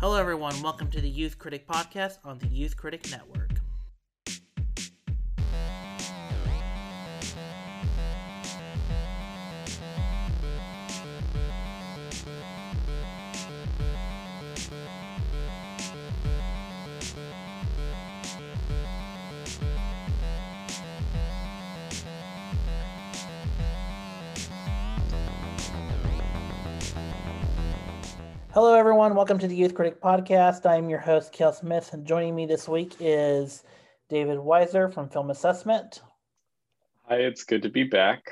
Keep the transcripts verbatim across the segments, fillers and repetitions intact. Hello everyone, welcome to the Youth Critic Podcast on the Youth Critic Network. Hello, everyone. Welcome to the Youth Critic Podcast. I am your host, Kale Smith, and joining me this week is David Weiser from Film Assessment. Hi, it's good to be back.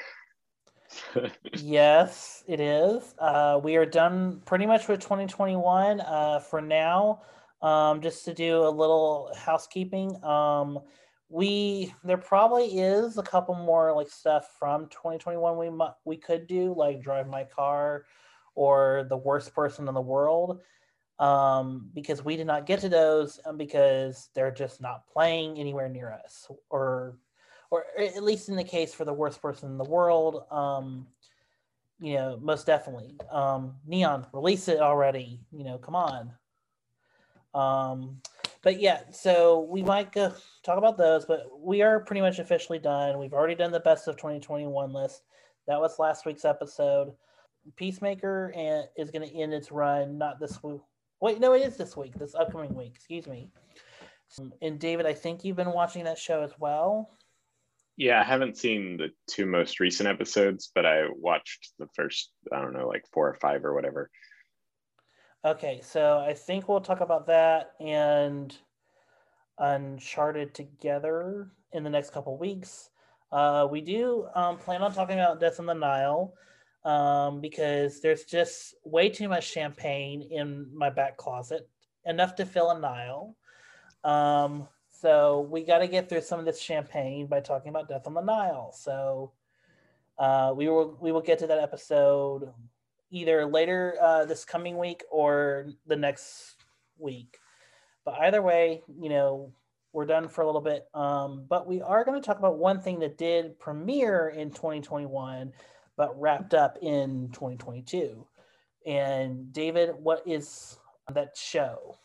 Yes, it is. Uh, we are done pretty much with twenty twenty-one uh, for now. Um, just to do a little housekeeping, um, we there probably is a couple more like stuff from twenty twenty-one we mu- we could do, like Drive My Car, or The Worst Person in the World, um, because we did not get to those because they're just not playing anywhere near us, or or at least in the case for The Worst Person in the World, um, you know, most definitely. Um, Neon, release it already, you know, come on. Um, but yeah, so we might go talk about those, but we are pretty much officially done. We've already done the best of twenty twenty-one list. That was last week's episode. Peacemaker and is going to end its run not this week wait no it is this week this upcoming week excuse me and David, I think you've been watching that show as well. Yeah, I haven't seen the two most recent episodes, but I watched the first I don't know like four or five or whatever. Okay, so I think we'll talk about that and Uncharted together in the next couple weeks. Uh we do um plan on talking about Death on the Nile, Um, because there's just way too much champagne in my back closet, enough to fill a Nile. Um, so we got to get through some of this champagne by talking about Death on the Nile. So uh, we will we will get to that episode either later uh, this coming week or the next week. But either way, you know, we're done for a little bit. Um, but we are going to talk about one thing that did premiere in twenty twenty-one. But wrapped up in twenty twenty-two. And David, what is that show?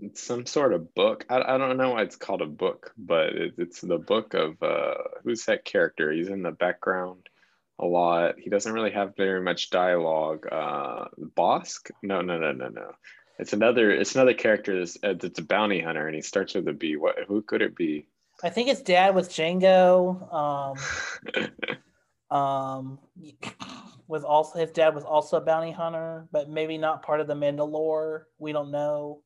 It's some sort of book. I, I don't know why it's called a book, but it, it's the book of, uh, who's that character? He's in the background a lot. He doesn't really have very much dialogue. Uh, Bosk? No, no, no, no, no. It's another It's another character that's, that's a bounty hunter, and he starts with a B. What? Who could it be? I think his dad was Django. Um... Um, was also his dad was also a bounty hunter, but maybe not part of the Mandalore. We don't know.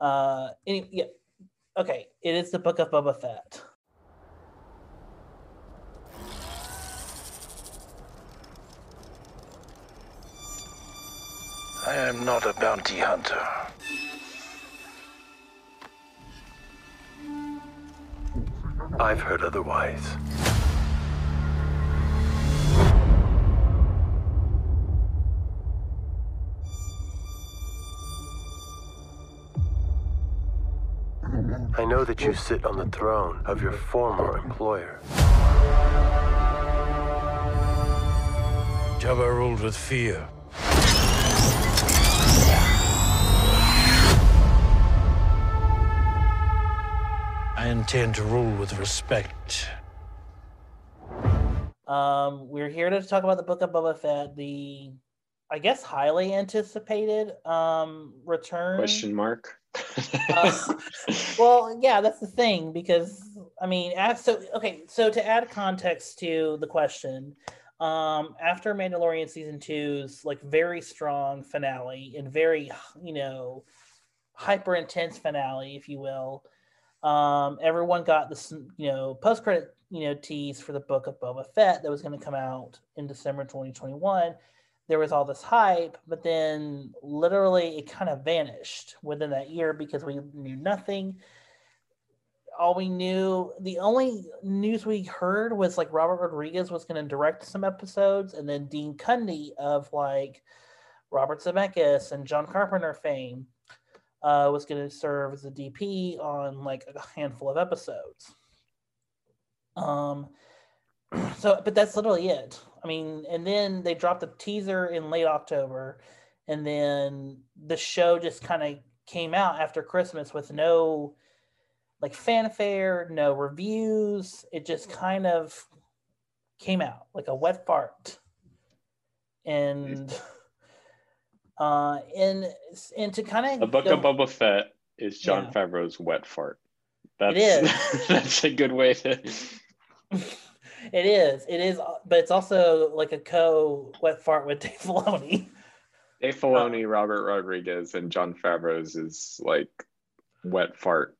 Uh, any, yeah, okay. It is the Book of Boba Fett. I am not a bounty hunter. I've heard otherwise. I know that you sit on the throne of your former employer. Jabba ruled with fear. I intend to rule with respect. Um, we're here to talk about the Book of Boba Fett, the, I guess, highly anticipated um, return. Question mark. uh, well, yeah, that's the thing, because I mean, so okay, so to add context to the question, um, after Mandalorian season two's like very strong finale and very, you know, hyper intense finale, if you will, um, everyone got this, you know, post credit, you know, tease for the Book of Boba Fett that was going to come out in December twenty twenty-one. There was all this hype, but then literally it kind of vanished within that year because we knew nothing. All we knew, the only news we heard was like Robert Rodriguez was going to direct some episodes, and then Dean Cundey of like Robert Zemeckis and John Carpenter fame uh, was going to serve as a D P on like a handful of episodes. Um. So, but that's literally it. I mean, and then they dropped the teaser in late October, And then the show just kind of came out after Christmas with no like fanfare, no reviews. It just kind of came out like a wet fart. And uh, and and to kind of the Book of Boba Fett is Jon yeah. Favreau's wet fart. That's, it is. That's a good way to. It is. It is. But it's also like a co wet fart with Dave Filoni. Dave Filoni, um, Robert Rodriguez, and Jon Favreau's is like wet fart.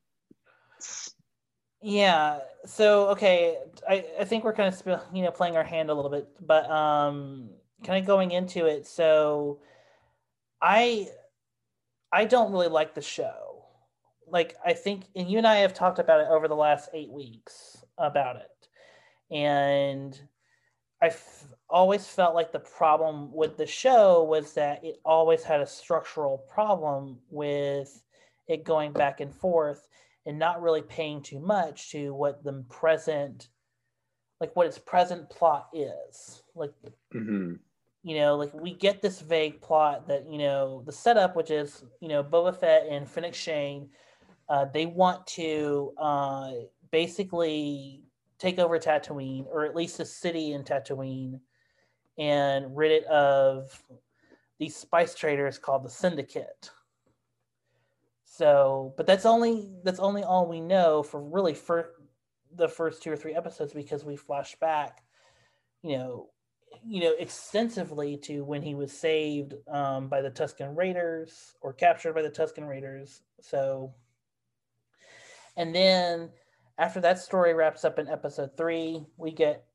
Yeah. So okay, I, I think we're kind of you know playing our hand a little bit, but um, kind of going into it. So I I don't really like the show. Like I think, and you and I have talked about it over the last eight weeks about it, and I've always felt like the problem with the show was that it always had a structural problem with it going back and forth and not really paying too much to what the present, like what its present plot is. Like, mm-hmm. you know, like we get this vague plot that, you know, the setup, which is, you know, Boba Fett and Fennec Shand, uh, they want to uh, basically take over Tatooine, or at least a city in Tatooine, and rid it of these spice traders called the Syndicate. So, but that's only that's only all we know for really for the first two or three episodes, because we flash back, you know, you know extensively to when he was saved um, by the Tusken Raiders, or captured by the Tusken Raiders. So, and then after that story wraps up in episode three, we get,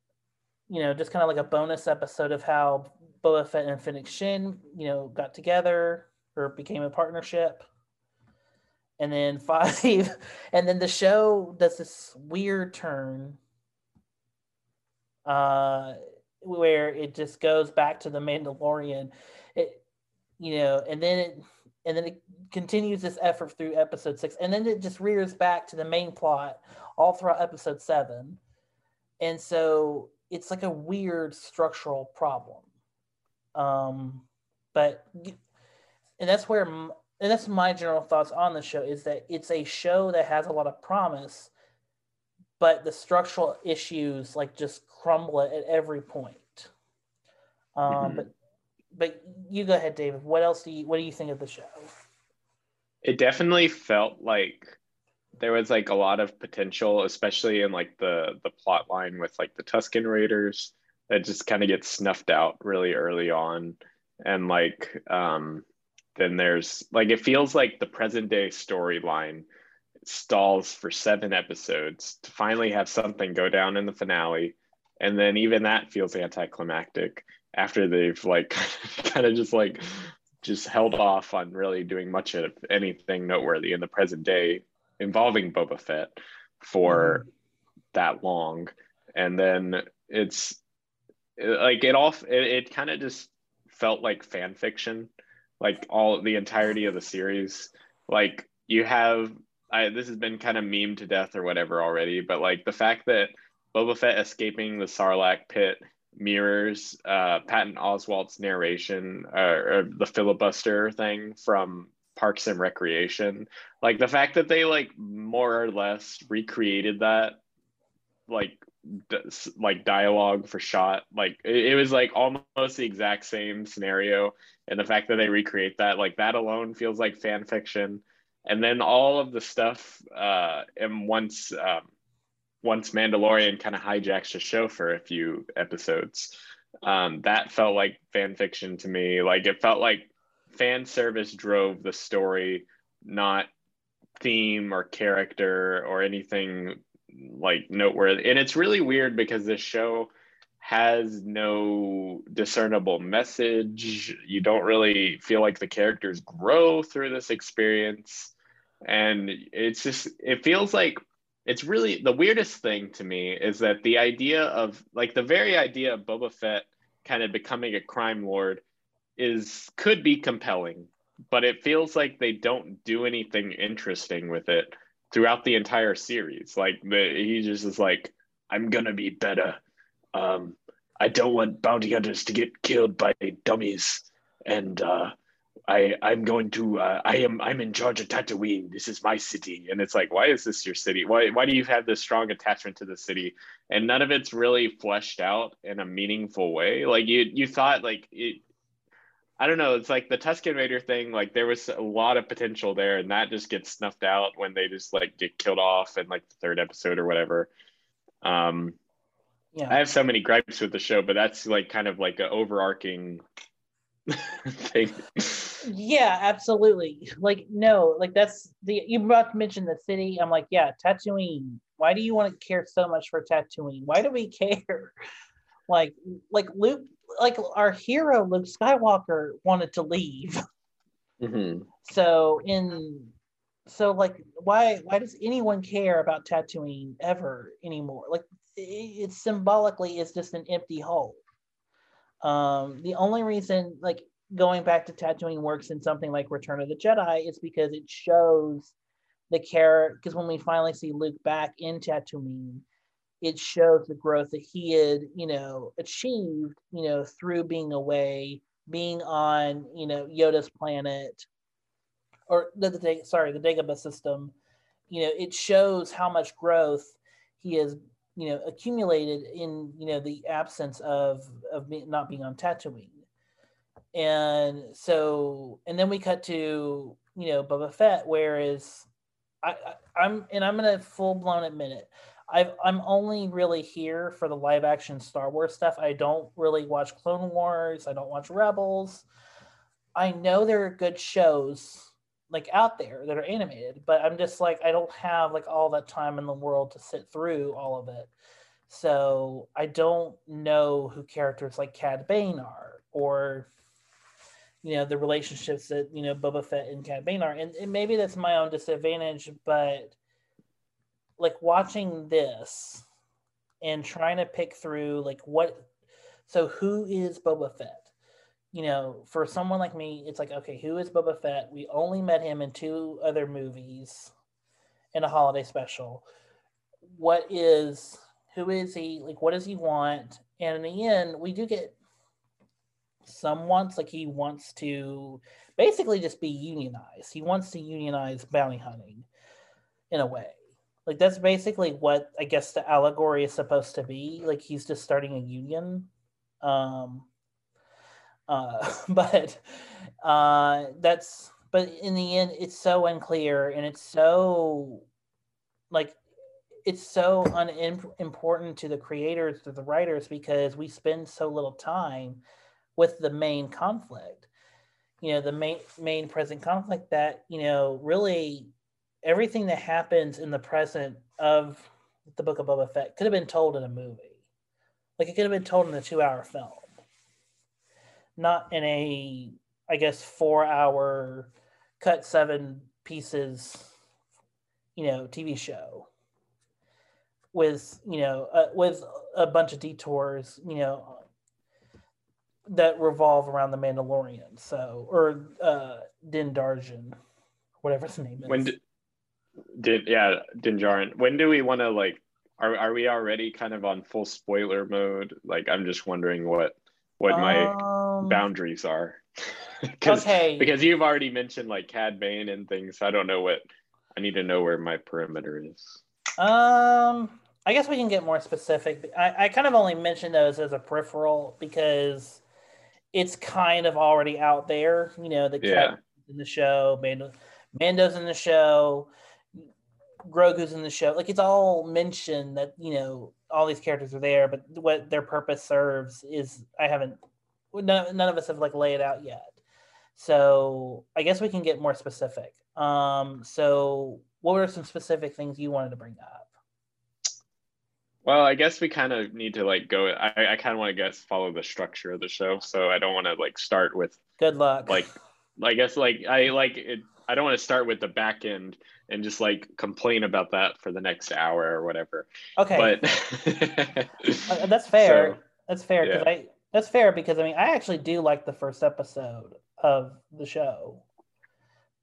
you know, just kind of like a bonus episode of how Boba Fett and Fennec Shand, you know, got together or became a partnership. And then five, and then the show does this weird turn uh, where it just goes back to the Mandalorian, it, you know, and then it, and then it continues this effort through episode six, and then it just rears back to the main plot all throughout episode seven. And so it's like a weird structural problem. Um, but, and that's where... M- And that's my general thoughts on the show, is that it's a show that has a lot of promise, but the structural issues like just crumble it at every point. Um, mm-hmm. But but you go ahead, David. What else do you what do you think of the show? It definitely felt like there was like a lot of potential, especially in like the the plot line with like the Tusken Raiders, that just kind of gets snuffed out really early on, and like. Um, Then there's like, it feels like the present day storyline stalls for seven episodes to finally have something go down in the finale. And then even that feels anticlimactic after they've like kind of just like just held off on really doing much of anything noteworthy in the present day involving Boba Fett for that long. And then it's like it all, it, it kind of just felt like fan fiction. Like all the entirety of the series, like you have, I, this has been kind of memed to death or whatever already, but like the fact that Boba Fett escaping the Sarlacc pit mirrors uh, Patton Oswalt's narration uh, or the filibuster thing from Parks and Recreation. Like the fact that they like more or less recreated that, like d- like dialogue for shot, like it, it was like almost the exact same scenario. And the fact that they recreate that, like that alone feels like fan fiction. And then all of the stuff, uh, and once um, once Mandalorian kind of hijacks the show for a few episodes, um, that felt like fan fiction to me. Like it felt like fan service drove the story, not theme or character or anything like noteworthy. And it's really weird because this show has no discernible message. You don't really feel like the characters grow through this experience. And it's just, it feels like it's really, the weirdest thing to me is that the idea of, like the very idea of Boba Fett kind of becoming a crime lord is, could be compelling, but it feels like they don't do anything interesting with it throughout the entire series. Like the, he just is like, I'm gonna be better. Um, I don't want bounty hunters to get killed by dummies, and uh, I I'm going to uh, I am I'm in charge of Tatooine. This is my city. And it's like, why is this your city? Why why do you have this strong attachment to the city? And none of it's really fleshed out in a meaningful way. Like you you thought like it, I don't know. It's like the Tusken Raider thing. Like there was a lot of potential there, and that just gets snuffed out when they just like get killed off in like the third episode or whatever. Um, yeah. I have so many gripes with the show, but that's like kind of like an overarching thing. Yeah, absolutely. Like no, like that's the you brought to mention the city. I'm like, yeah, Tatooine. Why do you want to care so much for Tatooine? Why do we care? Like, like Luke, like our hero Luke Skywalker wanted to leave. Mm-hmm. So in, so like, why why does anyone care about Tatooine ever anymore? Like, it, it symbolically is just an empty hole. Um, the only reason like going back to Tatooine works in something like Return of the Jedi is because it shows the character. Because when we finally see Luke back in Tatooine, it shows the growth that he had, you know, achieved, you know, through being away, being on, you know, Yoda's planet, or the, the sorry, the Dagobah system. You know, it shows how much growth he has, you know, accumulated in, you know, the absence of of be, not being on Tatooine. And so, and then we cut to, you know, Boba Fett, whereas I, I I'm and I'm gonna full blown admit it. I've, I'm only really here for the live action Star Wars stuff. I don't really watch Clone Wars. I don't watch Rebels. I know there are good shows like out there that are animated, but I'm just like, I don't have like all that time in the world to sit through all of it. So I don't know who characters like Cad Bane are, or, you know, the relationships that, you know, Boba Fett and Cad Bane are. And, and maybe that's my own disadvantage, but like watching this and trying to pick through like what, so who is Boba Fett? You know, for someone like me, it's like, okay, who is Boba Fett? We only met him in two other movies and a holiday special. What is, who is he? Like, what does he want? And in the end, we do get some wants, like he wants to basically just be unionized. He wants to unionize bounty hunting in a way. Like, that's basically what, I guess, the allegory is supposed to be. Like, he's just starting a union. Um, uh, but uh, that's, but in the end, it's so unclear, and it's so, like, it's so unimportant to the creators, to the writers, because we spend so little time with the main conflict. You know, the main, main present conflict that, you know, really... everything that happens in the present of the Book of Boba Fett could have been told in a movie. Like, it could have been told in a two-hour film. Not in a, I guess, four-hour cut seven pieces, you know, T V show. With, you know, uh, with a bunch of detours, you know, that revolve around the Mandalorian. So, or uh, Din Djarin, whatever his name is. When d- Did yeah, Din Djarin. When do we want to like? Are are we already kind of on full spoiler mode? Like, I'm just wondering what what my um, boundaries are. Okay. Because you've already mentioned like Cad Bane and things. So I don't know what. I need to know where my perimeter is. Um, I guess we can get more specific. I, I kind of only mentioned those as a peripheral because it's kind of already out there. You know, the yeah. Cad in the show, Mando, Mando's in the show. Grogu's in the show. Like, it's all mentioned that, you know, all these characters are there, but what their purpose serves is, I haven't, none, none of us have like laid out yet. So I guess we can get more specific. Um, so what were some specific things you wanted to bring up? Well, I guess we kind of need to like go, I, I kind of want to guess, follow the structure of the show. So I don't want to like start with. Good luck. Like, I guess like, I like it. I don't want to start with the back end and just like complain about that for the next hour or whatever. Okay, but uh, that's fair. So, that's fair because yeah. I that's fair because I mean I actually do like the first episode of the show.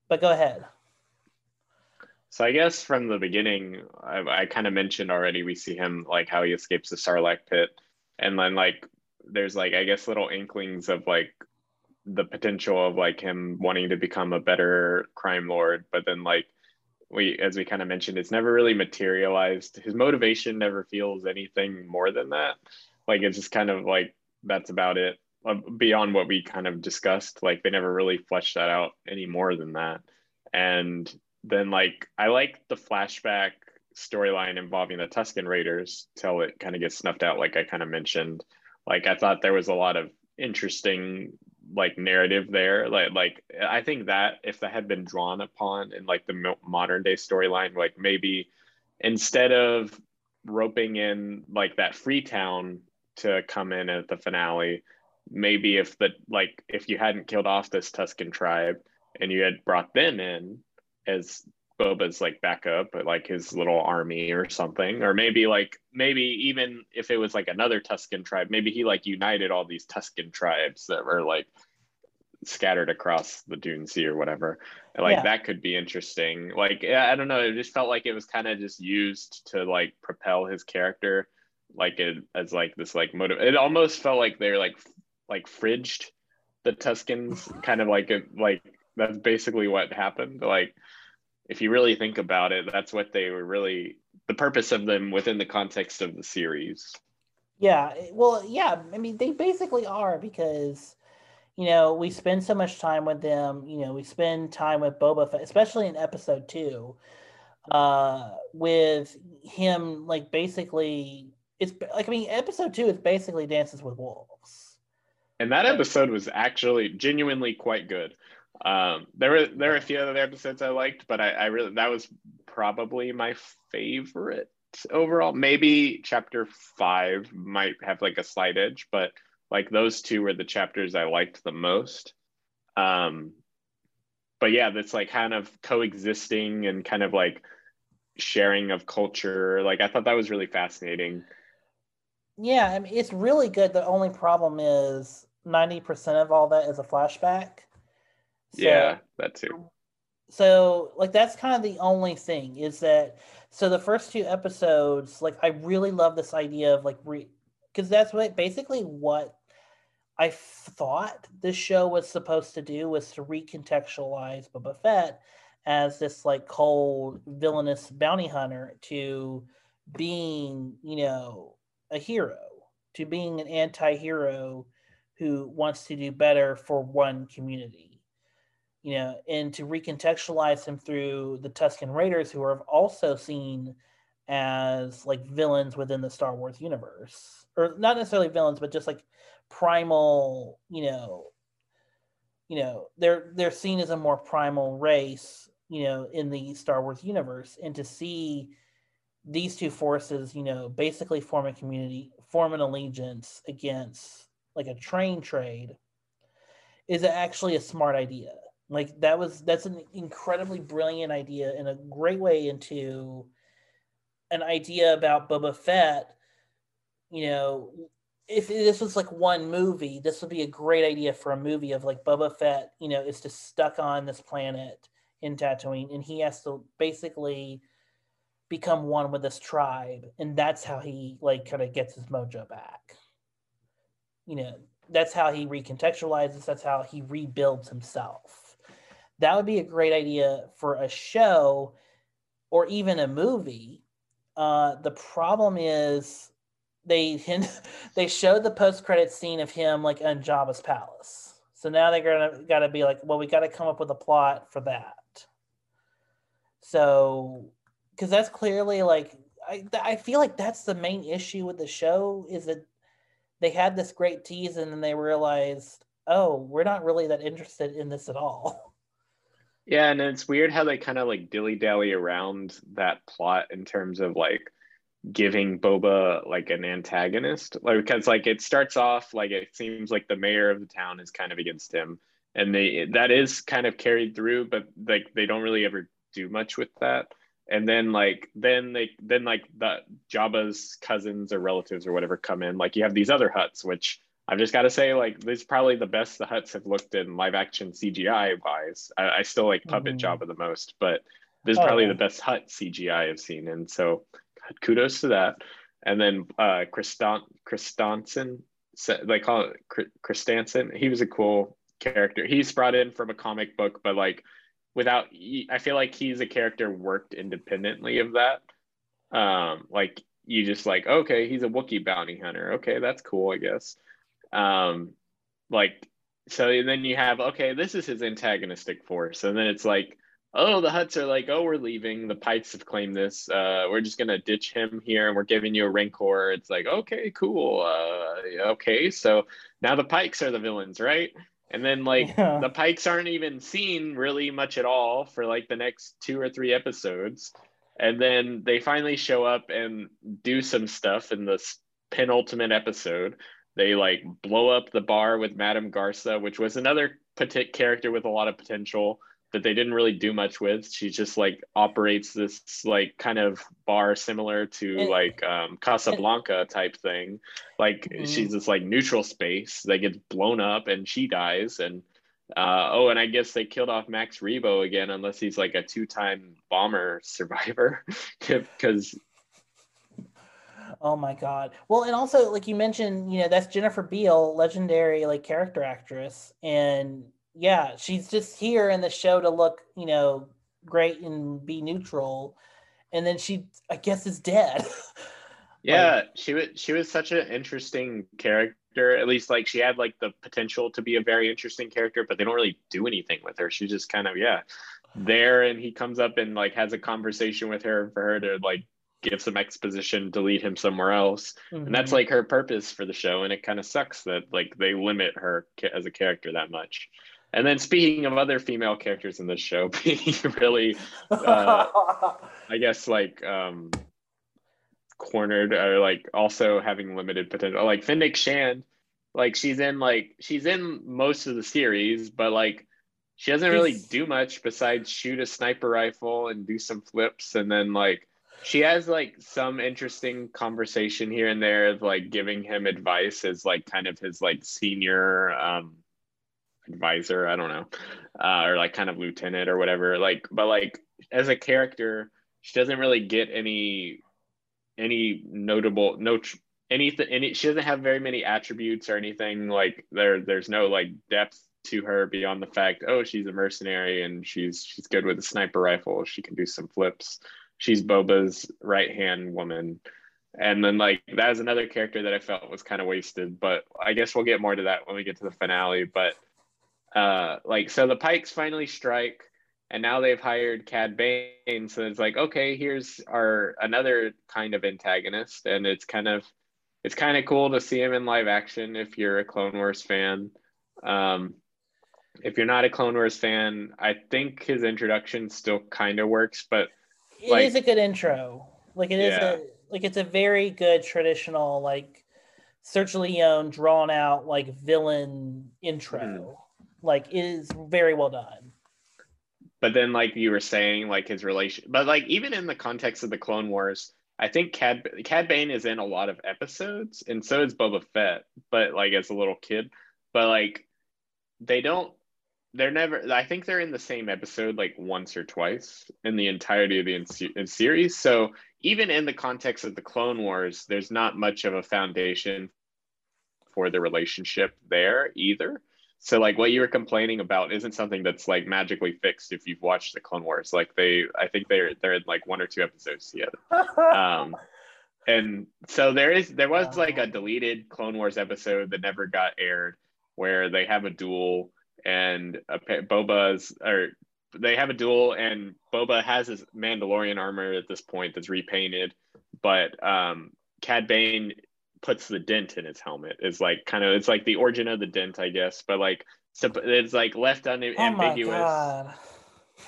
But go ahead. So I guess from the beginning, I, I kind of mentioned already. We see him like how he escapes the Sarlacc pit, and then like there's like I guess little inklings of like the potential of like him wanting to become a better crime lord, but then like we, as we kind of mentioned, it's never really materialized. His motivation never feels anything more than that. Like, it's just kind of like, that's about it. Beyond what we kind of discussed, like they never really fleshed that out any more than that. And then like, I like the flashback storyline involving the Tusken Raiders till it kind of gets snuffed out. Like I kind of mentioned, like, I thought there was a lot of interesting like narrative there. Like, like I think that if that had been drawn upon in like the modern day storyline, like maybe instead of roping in like that Freetown to come in at the finale, maybe if the like if you hadn't killed off this Tusken tribe and you had brought them in as Boba's like backup, but like his little army or something, or maybe like maybe even if it was like another Tusken tribe, maybe he like united all these Tusken tribes that were like scattered across the Dune Sea or whatever. Like yeah. That could be interesting. Like I don't know, it just felt like it was kind of just used to like propel his character, like it as like this like motive. It almost felt like they're like like fridged the Tuskens, kind of like a, like that's basically what happened. Like if you really think about it, that's what they were really, the purpose of them within the context of the series. Yeah, well, yeah, I mean, they basically are, because, you know, we spend so much time with them, you know, we spend time with Boba Fett, especially in episode two, uh, with him, like, basically, it's, like, I mean, episode two is basically Dances with Wolves. And that episode was actually genuinely quite good. Um, there were there were a few other episodes I liked, but I, I really that was probably my favorite overall. Maybe chapter five might have like a slight edge, but like those two were the chapters I liked the most. Um, but yeah, that's like kind of coexisting and kind of like sharing of culture. Like I thought that was really fascinating. Yeah, I mean, it's really good. The only problem is ninety percent of all that is a flashback. So, yeah, that too. So, like, that's kind of the only thing is that, so the first two episodes, like, I really love this idea of, like, re, because that's what, basically what I thought this show was supposed to do, was to recontextualize Boba Fett as this, like, cold, villainous bounty hunter to being, you know, a hero, to being an anti-hero who wants to do better for one community. You know, and to recontextualize him through the Tusken Raiders, who are also seen as like villains within the Star Wars universe, or not necessarily villains, but just like primal. You know, you know, they're they're seen as a more primal race. You know, in the Star Wars universe, and to see these two forces, you know, basically form a community, form an allegiance against like a train trade, is actually a smart idea. Like that was that's an incredibly brilliant idea and a great way into an idea about Boba Fett. You know, if this was like one movie, this would be a great idea for a movie of like Boba Fett, you know, is just stuck on this planet in Tatooine and he has to basically become one with this tribe. And that's how he like kind of gets his mojo back. You know, that's how he recontextualizes, that's how he rebuilds himself. That would be a great idea for a show or even a movie. Uh, the problem is they they showed the post-credit scene of him like on Jabba's palace. So now they're gonna gotta be like, well, we gotta come up with a plot for that. So, because that's clearly like, I, I feel like that's the main issue with the show, is that they had this great tease and then they realized, oh, we're not really that interested in this at all. Yeah, and it's weird how they kind of like dilly-dally around that plot in terms of like giving Boba like an antagonist. Like, because like it starts off like it seems like the mayor of the town is kind of against him, and they that is kind of carried through, but like they don't really ever do much with that. And then like then they then like the Jabba's cousins or relatives or whatever come in. Like you have these other huts, which I've just got to say, like, this is probably the best the huts have looked in live-action C G I-wise. I, I still like Puppet mm-hmm. Jabba the most, but this is oh, probably yeah. the best hut C G I I've seen. And so, God, kudos to that. And then uh, Christan- Christansen, they call it Christansen. He was a cool character. He's brought in from a comic book, but like without, I feel like he's a character worked independently of that. Um, like you just like, okay, he's a Wookiee bounty hunter. Okay, that's cool, I guess. Um, like, so and then you have, okay, this is his antagonistic force. And then it's like, oh, the Hutts are like, oh, we're leaving. The Pikes have claimed this. Uh, we're just going to ditch him here, and we're giving you a Rancor. It's like, okay, cool. Uh, okay, so now the Pikes are the villains, right? And then, like, yeah. the Pikes aren't even seen really much at all for, like, the next two or three episodes. And then they finally show up and do some stuff in this penultimate episode. They, like, blow up the bar with Madame Garza, which was another character with a lot of potential that they didn't really do much with. She just like operates this like kind of bar similar to and, like um, Casablanca type thing. Like mm-hmm. she's this like neutral space that gets blown up and she dies. And uh, oh, and I guess they killed off Max Rebo again, unless he's like a two-time bomber survivor. Because oh my God. Well, and also like you mentioned, you know, that's Jennifer Beal, legendary like character actress, and yeah, she's just here in the show to look, you know, great and be neutral, and then she, I guess, is dead. Yeah, like, she was she was such an interesting character. At least, like, she had like the potential to be a very interesting character, but they don't really do anything with her. She's just kind of yeah, there, and he comes up and like has a conversation with her for her to like give some exposition to lead him somewhere else, mm-hmm. and that's like her purpose for the show. And it kind of sucks that like they limit her as a character that much. And then speaking of other female characters in this show being really, uh, I guess, like um, cornered or like also having limited potential, like Fennec Shand, like she's in like, she's in most of the series, but like she doesn't really do much besides shoot a sniper rifle and do some flips. And then like, she has like some interesting conversation here and there of like giving him advice as like kind of his like senior, um, advisor, I don't know, uh, or like kind of lieutenant or whatever, like, but like as a character she doesn't really get any any notable no anything any she doesn't have very many attributes or anything. Like there there's no like depth to her beyond the fact, oh, she's a mercenary and she's she's good with a sniper rifle, she can do some flips, she's Boba's right hand woman. And then like that was another character that I felt was kind of wasted, but I guess we'll get more to that when we get to the finale. But Uh, like, so the Pikes finally strike, and now they've hired Cad Bane. So it's like, okay, here's our another kind of antagonist, and it's kind of it's kind of cool to see him in live action if you're a Clone Wars fan. Um, if you're not a Clone Wars fan, I think his introduction still kind of works, but it like, is a good intro. Like it is yeah. a, like it's a very good traditional like Sergio Leone drawn out like villain intro. Mm. Like it is very well done. But then like you were saying, like his relation, but like even in the context of the Clone Wars, I think Cad, Cad Bane is in a lot of episodes, and so is Boba Fett, but like as a little kid, but like they don't, they're never, I think they're in the same episode like once or twice in the entirety of the in- in series. So even in the context of the Clone Wars, there's not much of a foundation for the relationship there either. So like what you were complaining about isn't something that's like magically fixed if you've watched the Clone Wars. Like they, I think they're they're in like one or two episodes together. Um, and so there is there was like a deleted Clone Wars episode that never got aired where they have a duel and a, Boba's or they have a duel and Boba has his Mandalorian armor at this point that's repainted, but um, Cad Bane puts the dent in his helmet. Is like kind of it's like the origin of the dent, I guess, but like so it's like left unambiguous. Oh,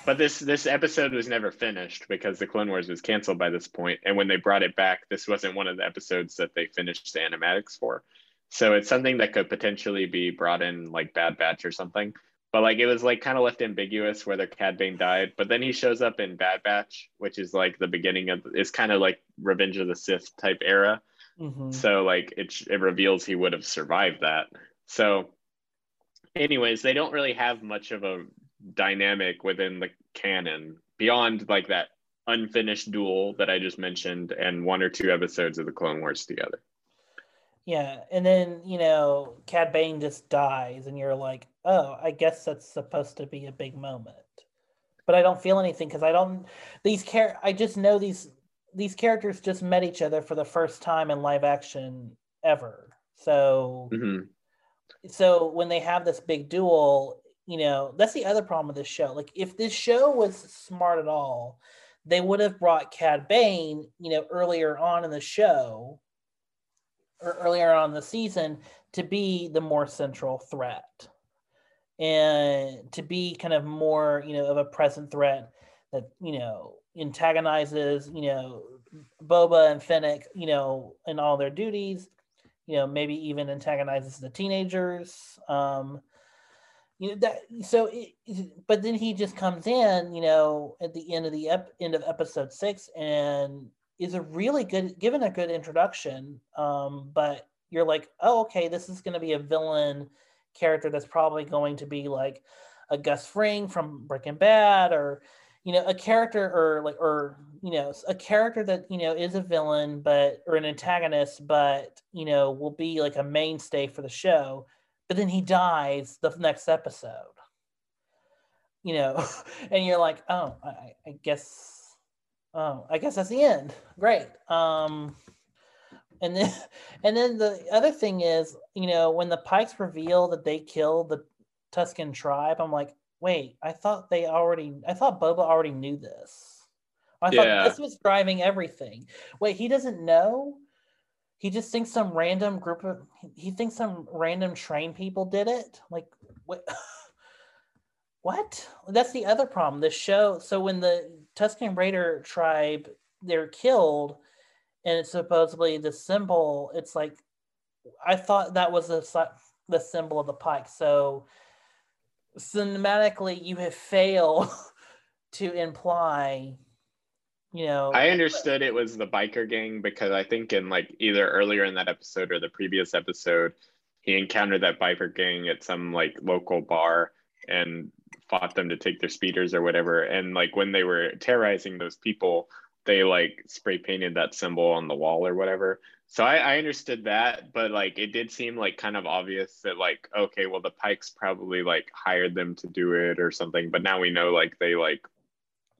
but this this episode was never finished because the Clone Wars was canceled by this point, and when they brought it back, this wasn't one of the episodes that they finished the animatics for. So it's something that could potentially be brought in like Bad Batch or something, but like it was like kind of left ambiguous whether Cad Bane died, but then he shows up in Bad Batch, which is like the beginning of it's kind of like Revenge of the Sith type era. Mm-hmm. So like it it reveals he would have survived that. So anyways, they don't really have much of a dynamic within the canon beyond like that unfinished duel that I just mentioned and one or two episodes of the Clone Wars together. Yeah, and then, you know, Cad Bane just dies and you're like, oh, I guess that's supposed to be a big moment. But I don't feel anything because I don't, these care. I just know these, these characters just met each other for the first time in live action ever. So, mm-hmm. so when they have this big duel, you know, that's the other problem with this show. Like, if this show was smart at all, they would have brought Cad Bane, you know, earlier on in the show or earlier on in the season to be the more central threat and to be kind of more, you know, of a present threat that, you know, antagonizes, you know, Boba and Fennec, you know, in all their duties, you know, maybe even antagonizes the teenagers. Um, You know that so, it, but then he just comes in, you know, at the end of the ep, end of episode six, and is a really good, given a good introduction. Um, but you're like, oh, okay, this is going to be a villain character that's probably going to be like a Gus Fring from Breaking Bad, or you know, a character or like or you know, a character that you know is a villain, but or an antagonist, but you know, will be like a mainstay for the show. But then he dies the next episode, you know, and you're like, oh, I, I guess, oh, I guess that's the end. Great. Um, and then, and then the other thing is, you know, when the Pikes reveal that they killed the Tusken tribe, I'm like, wait, I thought they already, I thought Boba already knew this. I thought yeah. this was driving everything. Wait, he doesn't know? He just thinks some random group of, he thinks some random train people did it. Like, what? What? That's the other problem. This show, so when the Tusken Raider tribe, they're killed, and it's supposedly the symbol, it's like, I thought that was the, the symbol of the Pike. So, cinematically, you have failed to imply... You know, I understood but, it was the biker gang because I think in like either earlier in that episode or the previous episode, he encountered that biker gang at some like local bar and fought them to take their speeders or whatever. And like when they were terrorizing those people, they like spray painted that symbol on the wall or whatever. So I, I understood that, but like it did seem like kind of obvious that like, okay, well the Pikes probably like hired them to do it or something. But now we know like they like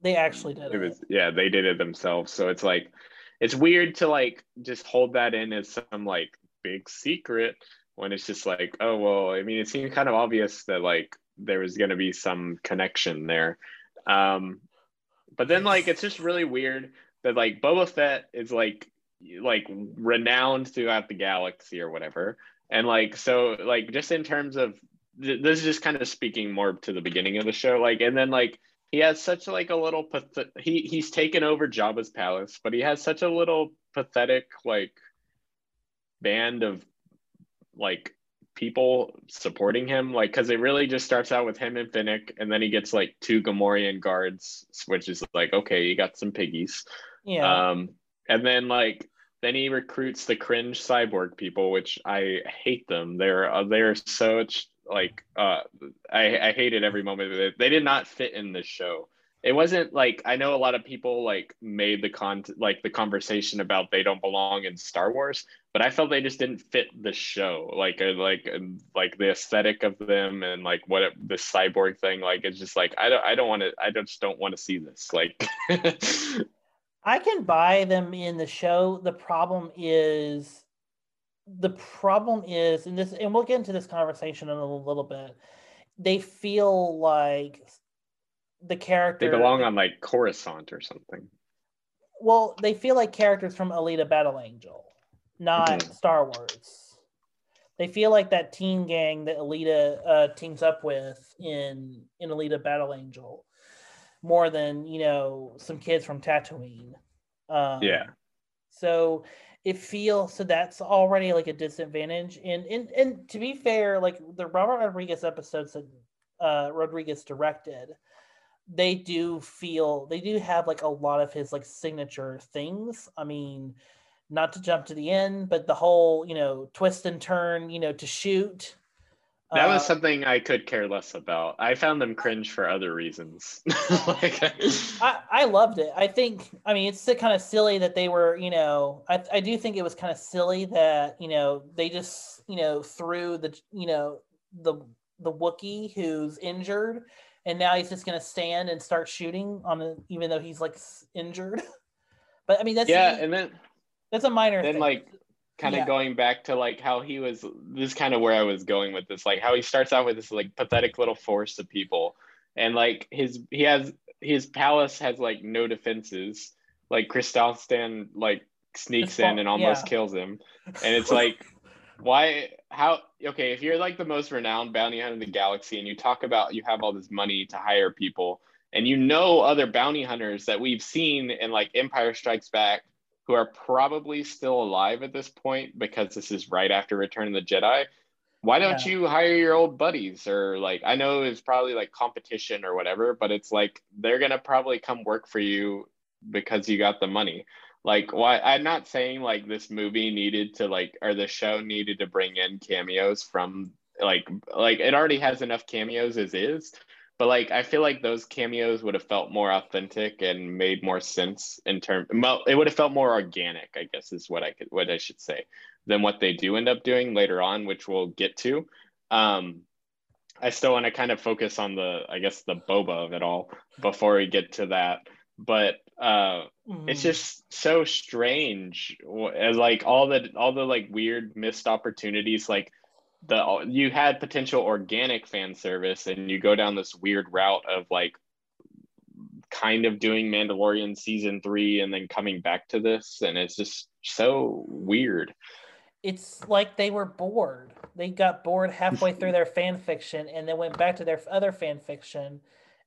They actually did it. it. Was, yeah, they did it themselves. So it's like, it's weird to like just hold that in as some like big secret when it's just like, oh, well, I mean, it seemed kind of obvious that like there was going to be some connection there. Um, but then like, it's just really weird that like Boba Fett is like, like renowned throughout the galaxy or whatever. And like, so like, just in terms of, th- this is just kind of speaking more to the beginning of the show. Like, and then like, he has such like a little, pathet- he, he's taken over Jabba's palace, but he has such a little pathetic like band of like people supporting him. Like, cause it really just starts out with him and Finnick, and then he gets like two Gamorrean guards, which is like, okay, you got some piggies. Yeah. Um, and then like, then he recruits the cringe cyborg people, which I hate them. They're, uh, they're such like uh I, I hated every moment of it. They did not fit in this show. It wasn't like, I know a lot of people like made the con like the conversation about they don't belong in Star Wars, but I felt they just didn't fit the show. Like like like the aesthetic of them and like what it, the cyborg thing. Like it's just like I don't I don't want to I just don't want to see this. Like I can buy them in the show. The problem is. The problem is, and this, and we'll get into this conversation in a little bit. They feel like the character they belong on like Coruscant or something. Well, they feel like characters from Alita Battle Angel, not mm-hmm. Star Wars. They feel like that teen gang that Alita uh, teams up with in in Alita Battle Angel, more than you know some kids from Tatooine. Um, yeah. So. It feels so that's already like a disadvantage. And and and to be fair, like the Robert Rodriguez episodes that uh, Rodriguez directed, they do feel they do have like a lot of his like signature things. I mean, not to jump to the end, but the whole you know twist and turn, you know, to shoot. That was uh, something I could care less about. I found them cringe for other reasons. like, I, I loved it. I think, I mean, it's kind of silly that they were, you know, I, I do think it was kind of silly that, you know, they just, you know, threw the, you know, the the Wookiee who's injured, and now he's just going to stand and start shooting on the, even though he's like injured. But I mean, that's yeah, the, and then that's a minor then thing. Like kind of yeah. going back to like how he was, this is kind of where I was going with this, like how he starts out with this like pathetic little force of people, and like his he has his palace has like no defenses. Like Kristallstan like sneaks in and almost yeah. kills him, and it's like, why? How? Okay, if you're like the most renowned bounty hunter in the galaxy, and you talk about you have all this money to hire people, and you know other bounty hunters that we've seen in like Empire Strikes Back who are probably still alive at this point because this is right after Return of the Jedi, why don't yeah. you hire your old buddies? Or like, I know it's probably like competition or whatever, but it's like they're gonna probably come work for you because you got the money. Like, why? I'm not saying like this movie needed to like, or the show needed to bring in cameos from like like it already has enough cameos as is, but like I feel like those cameos would have felt more authentic and made more sense in terms, it would have felt more organic, I guess is what I could what I should say, than what they do end up doing later on, which we'll get to. um I still want to kind of focus on the, I guess, the boba of it all before we get to that. But uh mm. it's just so strange, like all the all the like weird missed opportunities, like the you had potential organic fan service and you go down this weird route of like kind of doing Mandalorian season three and then coming back to this, and it's just so weird. It's like they were bored, they got bored halfway through their fan fiction and then went back to their other fan fiction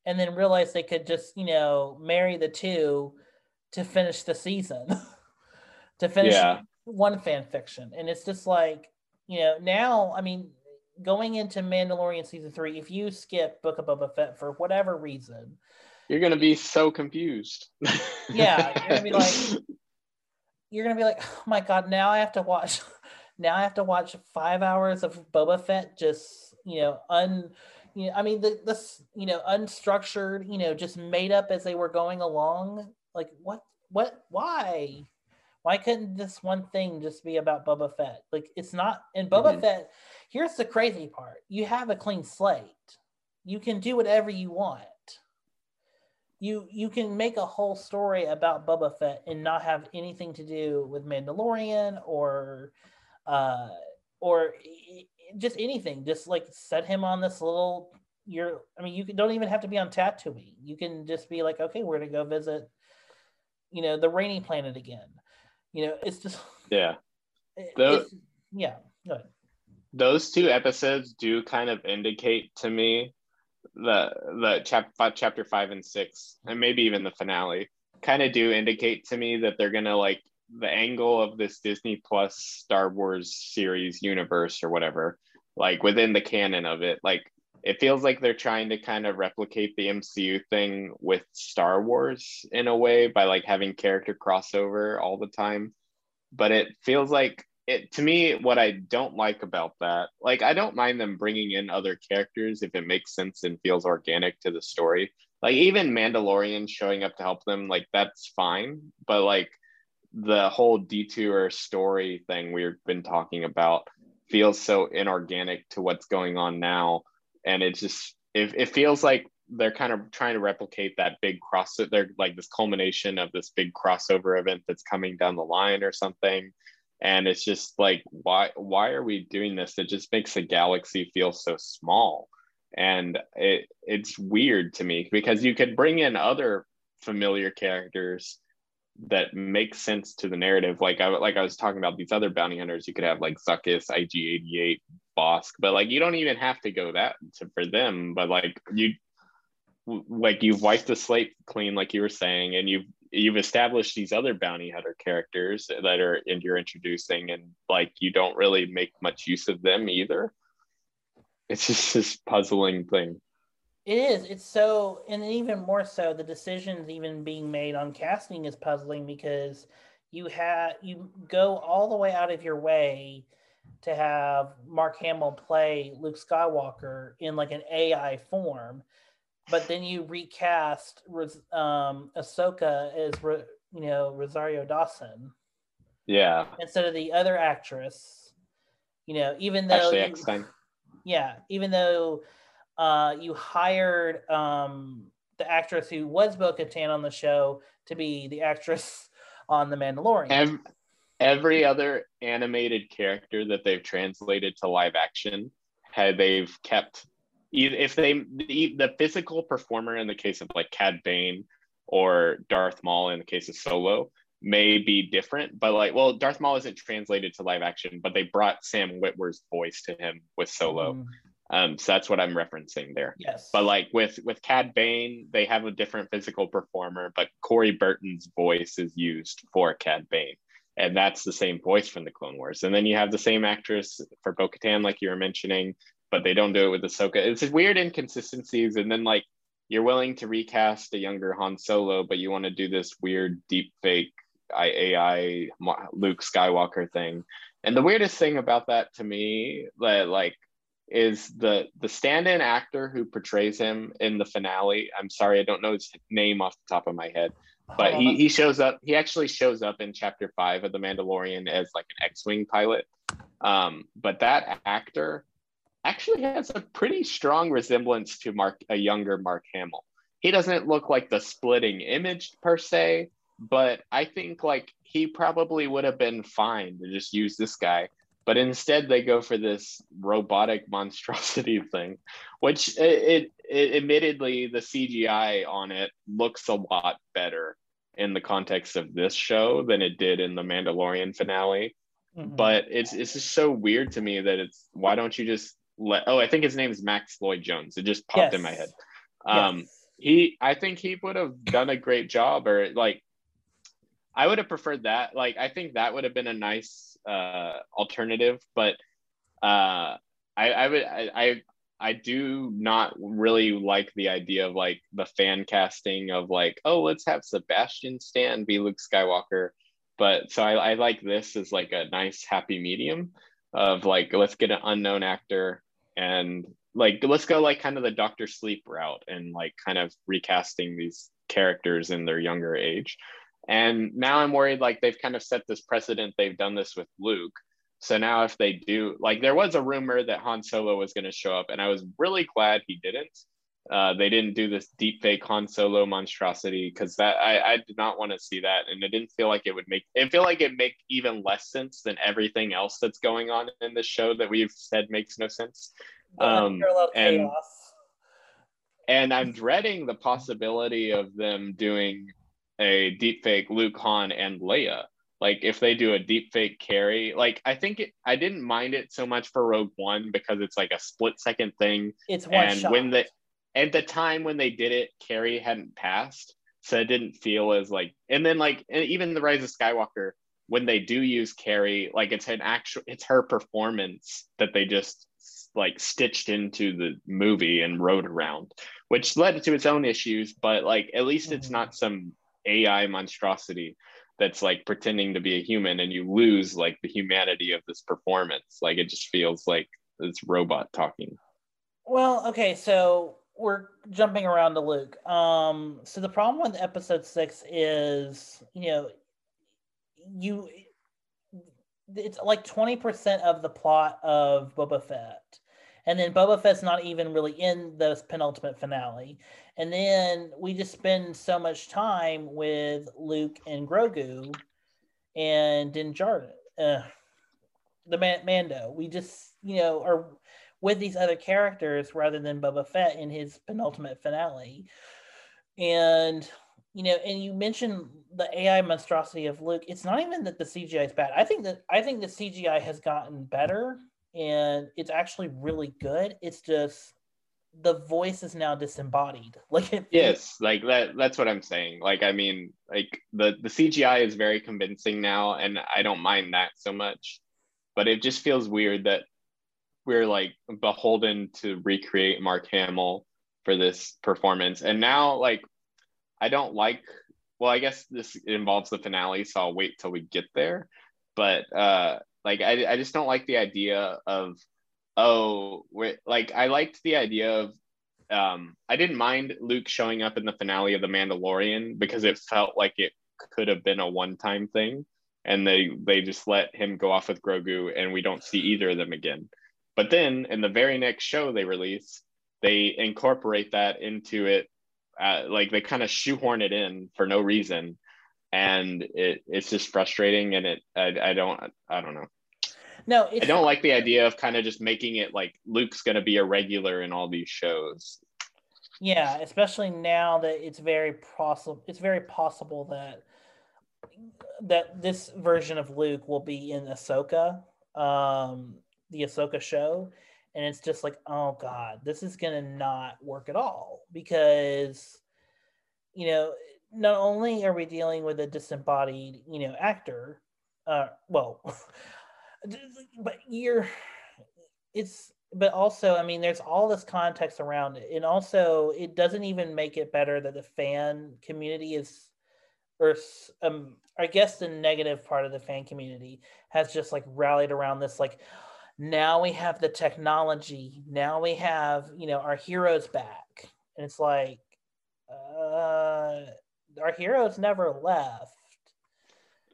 and then realized they could just, you know, marry the two to finish the season, to finish yeah. one fan fiction. And it's just like, you know, now, I mean, going into Mandalorian season three, if you skip Book of Boba Fett for whatever reason, you're going to be so confused. Yeah. You're going to be like, you're going to be like, oh my God, now I have to watch, now I have to watch five hours of Boba Fett just, you know, un... You know, I mean, the this, you know, unstructured, you know, just made up as they were going along. Like, what, what, why? Why couldn't this one thing just be about Boba Fett? Like, it's not, and Boba mm-hmm. Fett, here's the crazy part. You have a clean slate. You can do whatever you want. You, you can make a whole story about Boba Fett and not have anything to do with Mandalorian or, uh, or, just anything, just like set him on this little, you're, I mean, you can, don't even have to be on Tatooine. You can just be like, okay, we're going to go visit, you know, the rainy planet again. You know, it's just, yeah. Those, it's, yeah. Go ahead. Those two episodes do kind of indicate to me the, the chap, chapter five and six, and maybe even the finale kind of do indicate to me that they're going to like, the angle of this Disney Plus Star Wars series universe or whatever, like within the canon of it, like it feels like they're trying to kind of replicate the M C U thing with Star Wars in a way by like having character crossover all the time. But it feels like it to me, what I don't like about that, like I don't mind them bringing in other characters if it makes sense and feels organic to the story, like even Mandalorian showing up to help them, like that's fine. But like the whole detour story thing we've been talking about feels so inorganic to what's going on now, and it's just it, it feels like they're kind of trying to replicate that big crossover, they're like this culmination of this big crossover event that's coming down the line or something, and it's just like why why are we doing this? It just makes the galaxy feel so small, and it it's weird to me because you could bring in other familiar characters that makes sense to the narrative. Like I like I was talking about these other bounty hunters, you could have like Zuckuss, I G eighty-eight, Bosk, but like you don't even have to go that to, for them. But like you, like you've wiped the slate clean, like you were saying, and you've you've established these other bounty hunter characters that are and you're introducing, and like you don't really make much use of them either. It's just this puzzling thing. It is. It's so, and even more so, the decisions even being made on casting is puzzling because you have you go all the way out of your way to have Mark Hamill play Luke Skywalker in like an A I form, but then you recast um, Ahsoka as you know Rosario Dawson, yeah, instead of the other actress, you know, even though Ashley Eckstein. yeah, even though uh, you hired um, the actress who was Bo-Katan on the show to be the actress on The Mandalorian. Every, every other animated character that they've translated to live action, had they've kept, if they, the, the physical performer in the case of like Cad Bane or Darth Maul in the case of Solo, may be different, but like, well, Darth Maul isn't translated to live action, but they brought Sam Witwer's voice to him with Solo. Mm. Um, so that's what I'm referencing there. Yes. But like with, with Cad Bane, they have a different physical performer, but Corey Burton's voice is used for Cad Bane. And that's the same voice from the Clone Wars. And then you have the same actress for Bo-Katan, like you were mentioning, but they don't do it with Ahsoka. It's weird inconsistencies. And then like, you're willing to recast a younger Han Solo, but you want to do this weird deep fake A I Luke Skywalker thing. And the weirdest thing about that to me, like, is the the stand-in actor who portrays him in the finale. I'm sorry, I don't know his name off the top of my head, but he he shows up. He actually shows up in Chapter Five of The Mandalorian as like an X-wing pilot. Um, but that actor actually has a pretty strong resemblance to Mark, a younger Mark Hamill. He doesn't look like the splitting image per se, but I think like he probably would have been fine to just use this guy, but instead they go for this robotic monstrosity thing, which it, it, it admittedly the C G I on it looks a lot better in the context of this show than it did in the Mandalorian finale. Mm-hmm. But it's it's just so weird to me that it's, why don't you just let, oh, I think his name is Max Lloyd-Jones. It just popped yes. in my head. Um, yes. He, I think he would have done a great job, or like, I would have preferred that. Like, I think that would have been a nice uh, alternative, but uh, I, I would, I, I, I do not really like the idea of like the fan casting of like, oh, let's have Sebastian Stan be Luke Skywalker. But so I, I like this as like a nice happy medium of like, let's get an unknown actor and like, let's go like kind of the Doctor Sleep route and like kind of recasting these characters in their younger age. And now I'm worried, like they've kind of set this precedent. They've done this with Luke. So now if they do, like there was a rumor that Han Solo was going to show up, and I was really glad he didn't. Uh, they didn't do this deep fake Han Solo monstrosity, because that I, I did not want to see that, and it didn't feel like it would make it feel like it make even less sense than everything else that's going on in this show that we've said makes no sense. Um, and, chaos. and I'm dreading the possibility of them doing a deep fake Luke, Han, and Leia. Like if they do a deep fake Carrie, like I think it, I didn't mind it so much for Rogue One because it's like a split second thing. It's one and shot. When the At the time when they did it, Carrie hadn't passed, so it didn't feel as like. And then like, and even The Rise of Skywalker, when they do use Carrie, like it's an actual, it's her performance that they just like stitched into the movie and rode around, which led to its own issues. But like, at least it's not some A I monstrosity that's like pretending to be a human, and you lose like the humanity of this performance. Like it just feels like this robot talking. Well, okay, so. We're jumping around to Luke. Um, so the problem with episode six is, you know, you it's like twenty percent of the plot of Boba Fett. And then Boba Fett's not even really in the penultimate finale. And then we just spend so much time with Luke and Grogu and Din Djarin, uh, the man, Mando. We just, you know, are... with these other characters rather than Boba Fett in his penultimate finale. And, you know, and you mentioned the A I monstrosity of Luke. It's not even that the C G I is bad. I think that, I think the C G I has gotten better and it's actually really good. It's just the voice is now disembodied. Like it, Yes, like that, that's what I'm saying. Like, I mean, like the, the C G I is very convincing now, and I don't mind that so much, but it just feels weird that we're like beholden to recreate Mark Hamill for this performance. And now like, I don't like, well, I guess this involves the finale, so I'll wait till we get there. But uh, like, I, I just don't like the idea of, oh, we're, like I liked the idea of, um, I didn't mind Luke showing up in the finale of The Mandalorian because it felt like it could have been a one-time thing. And they, they just let him go off with Grogu and we don't see either of them again. But then in the very next show they release, they incorporate that into it. Uh, like they kind of shoehorn it in for no reason. And it it's just frustrating. And it, I, I don't, I don't know. No, I don't like the idea of kind of just making it like Luke's going to be a regular in all these shows. Yeah, especially now that it's very possible. It's very possible that that this version of Luke will be in Ahsoka, um, the Ahsoka show, and it's just like, oh god, this is going to not work at all because, you know, not only are we dealing with a disembodied, you know, actor, uh, well. But you're, it's, but also, I mean, there's all this context around it. And also, it doesn't even make it better that the fan community is, or um, I guess the negative part of the fan community has just like rallied around this, like, now we have the technology, now we have, you know, our heroes back. And it's like, uh, our heroes never left,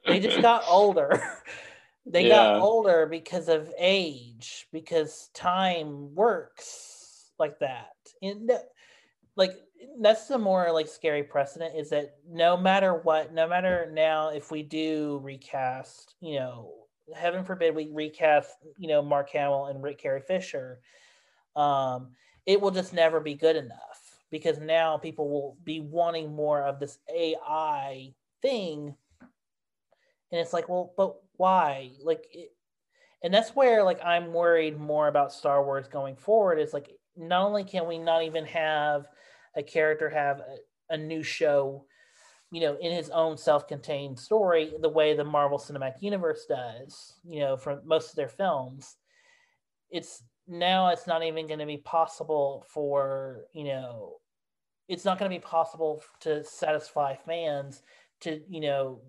they just got older. They yeah. got older because of age, because time works like that. And like, that's the more like scary precedent, is that no matter what, no matter now, if we do recast, you know, heaven forbid we recast, you know, Mark Hamill and Rick Carey Fisher, um, it will just never be good enough because now people will be wanting more of this A I thing. And it's like, well, but why? Like, it, and that's where like I'm worried more about Star Wars going forward. Is like, not only can we not even have a character have a, a new show, you know, in his own self-contained story, the way the Marvel Cinematic Universe does, you know, from most of their films, it's now it's not even going to be possible for, you know, it's not going to be possible to satisfy fans to, you know,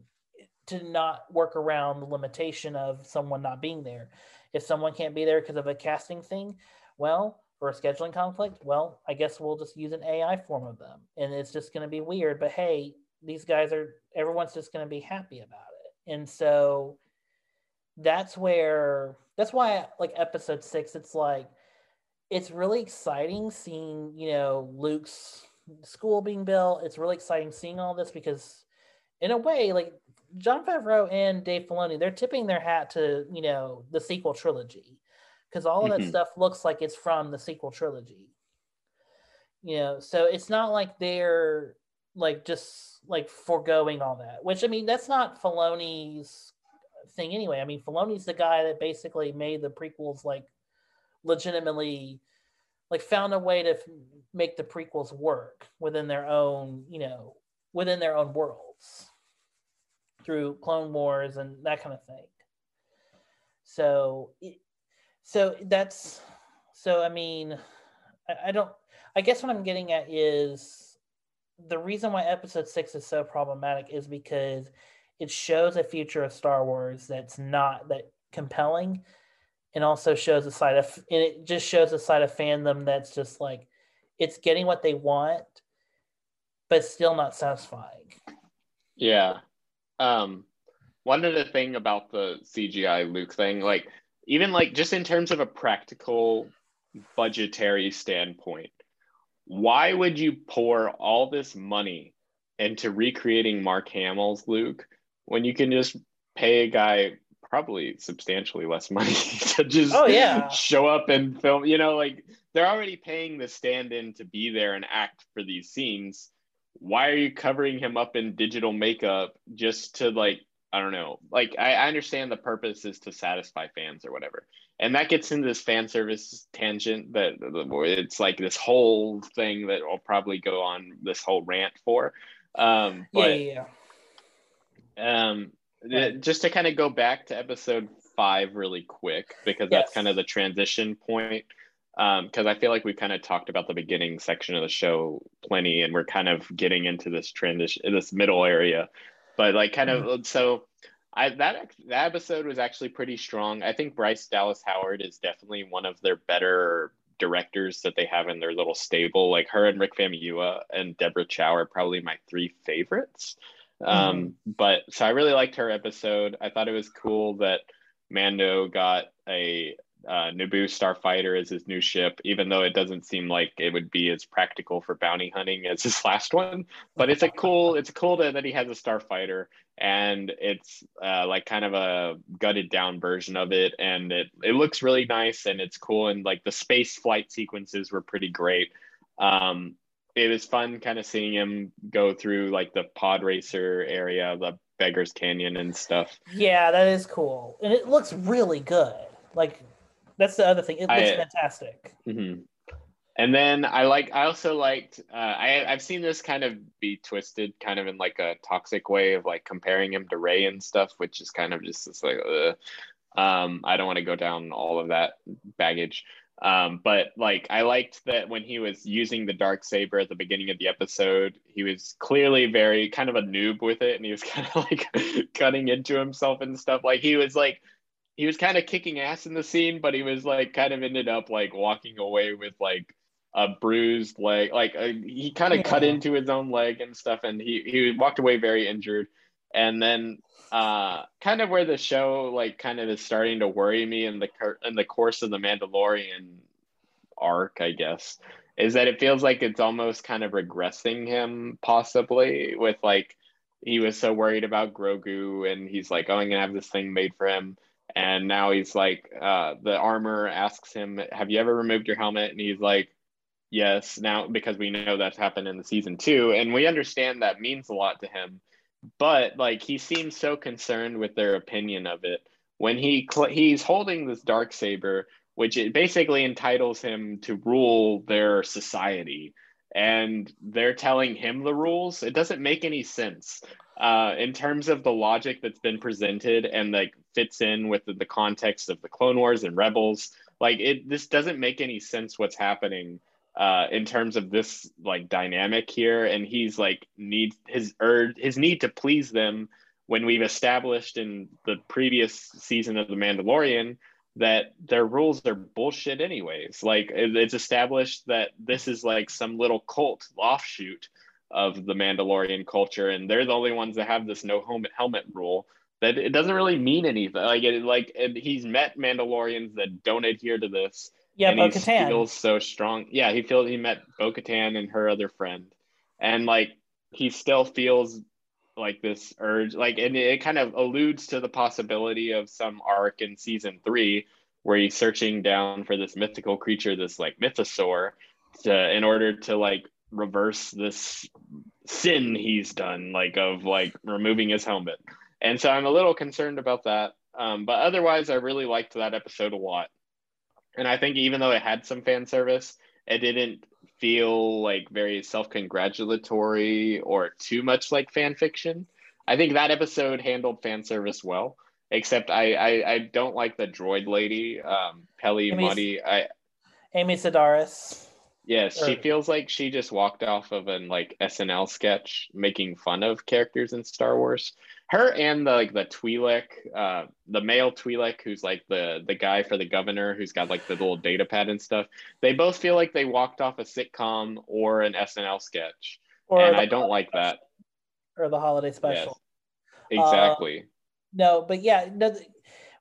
to not work around the limitation of someone not being there. If someone can't be there because of a casting thing, well, or a scheduling conflict, well, I guess we'll just use an A I form of them. And it's just going to be weird, but hey, these guys are, everyone's just going to be happy about it. And so that's where, that's why like episode six, it's like, it's really exciting seeing, you know, Luke's school being built. It's really exciting seeing all this because in a way, like, Jon Favreau and Dave Filoni, they're tipping their hat to, you know, the sequel trilogy, because all of that mm-hmm. stuff looks like it's from the sequel trilogy, you know, so it's not like they're like just like foregoing all that, which, I mean, that's not Filoni's thing anyway. I mean, Filoni's the guy that basically made the prequels, like, legitimately, like, found a way to f- make the prequels work within their own, you know, within their own worlds, through Clone Wars and that kind of thing. So, so that's, so I mean, I, I don't, I guess what I'm getting at is the reason why episode six is so problematic is because it shows a future of Star Wars that's not that compelling, and also shows a side of, and it just shows a side of fandom that's just like, it's getting what they want, but still not satisfying. Yeah. Um, one other thing about the C G I Luke thing, like, even like just in terms of a practical budgetary standpoint, why would you pour all this money into recreating Mark Hamill's Luke when you can just pay a guy probably substantially less money to just oh, yeah. show up and film, you know, like, they're already paying the stand-in to be there and act for these scenes. Why are you covering him up in digital makeup just to, like, I don't know, like, I, I understand the purpose is to satisfy fans or whatever. And that gets into this fan service tangent that it's like this whole thing that I'll probably go on this whole rant for. Um, but, yeah, yeah. Um, right. Just to kind of go back to episode five really quick, because yes. that's kind of the transition point. Because um, I feel like we kind of talked about the beginning section of the show plenty, and we're kind of getting into this transition, this middle area. But like, kind mm-hmm. of, so I that that episode was actually pretty strong. I think Bryce Dallas Howard is definitely one of their better directors that they have in their little stable. Like, her and Rick Famuyiwa and Deborah Chow are probably my three favorites. Mm-hmm. Um, but so I really liked her episode. I thought it was cool that Mando got a Uh, Naboo Starfighter is his new ship, even though it doesn't seem like it would be as practical for bounty hunting as his last one. But it's a cool, it's cool that he has a Starfighter, and it's uh, like kind of a gutted down version of it, and it it looks really nice, and it's cool, and like the space flight sequences were pretty great. Um, it was fun, kind of seeing him go through like the pod racer area, the Beggar's Canyon and stuff. Yeah, that is cool, and it looks really good. Like, that's the other thing. It looks I, fantastic. Mm-hmm. And then I like. I also liked. Uh, I I've seen this kind of be twisted, kind of in like a toxic way of like comparing him to Rey and stuff, which is kind of just it's like. Ugh. Um, I don't want to go down all of that baggage. Um, but like, I liked that when he was using the Darksaber at the beginning of the episode, he was clearly very kind of a noob with it, and he was kind of like cutting into himself and stuff. Like he was like. He was kind of kicking ass in the scene, but he was like kind of ended up like walking away with like a bruised leg. Like a, he kind of yeah. cut into his own leg and stuff, and he he walked away very injured. And then uh, kind of where the show like kind of is starting to worry me in the in the course of the Mandalorian arc, I guess, is that it feels like it's almost kind of regressing him possibly with like he was so worried about Grogu, and he's like, oh, I'm gonna have this thing made for him. And now he's like, uh, the armor asks him, have you ever removed your helmet? And he's like, yes, now, because we know that's happened in the season two. And we understand that means a lot to him. But like, he seems so concerned with their opinion of it. When he cl- he's holding this Darksaber, which it basically entitles him to rule their society. And they're telling him the rules. It doesn't make any sense. Uh, in terms of the logic that's been presented and like fits in with the, the context of the Clone Wars and Rebels, like it, this doesn't make any sense what's happening uh, in terms of this like dynamic here. And he's like needs his urge, his need to please them when we've established in the previous season of The Mandalorian that their rules are bullshit anyways. Like it, it's established that this is like some little cult offshoot of the Mandalorian culture, and they're the only ones that have this no helmet rule. That it doesn't really mean anything. Like, it, like it, he's met Mandalorians that don't adhere to this. Yeah, and Bo-Katan. He feels so strong. Yeah, he feels he met Bo-Katan and her other friend, and like he still feels like this urge. Like, and it kind of alludes to the possibility of some arc in season three where he's searching down for this mythical creature, this like mythosaur, to in order to like. reverse this sin he's done, like of like removing his helmet. And so I'm a little concerned about that, um but otherwise I really liked that episode a lot. And I think even though it had some fan service, it didn't feel like very self-congratulatory or too much like fan fiction. I think that episode handled fan service well, except I I, I don't like the droid lady, um Peli Moti. I Amy Sedaris. Yes, she feels like she just walked off of an like S N L sketch making fun of characters in Star Wars. Her and the like the Twi'lek, uh, the male Twi'lek who's like the the guy for the governor who's got like the little data pad and stuff. They both feel like they walked off a sitcom or an S N L sketch, or and I don't like that. Or the holiday special. Yes, exactly. Uh, no, but yeah, no. Th-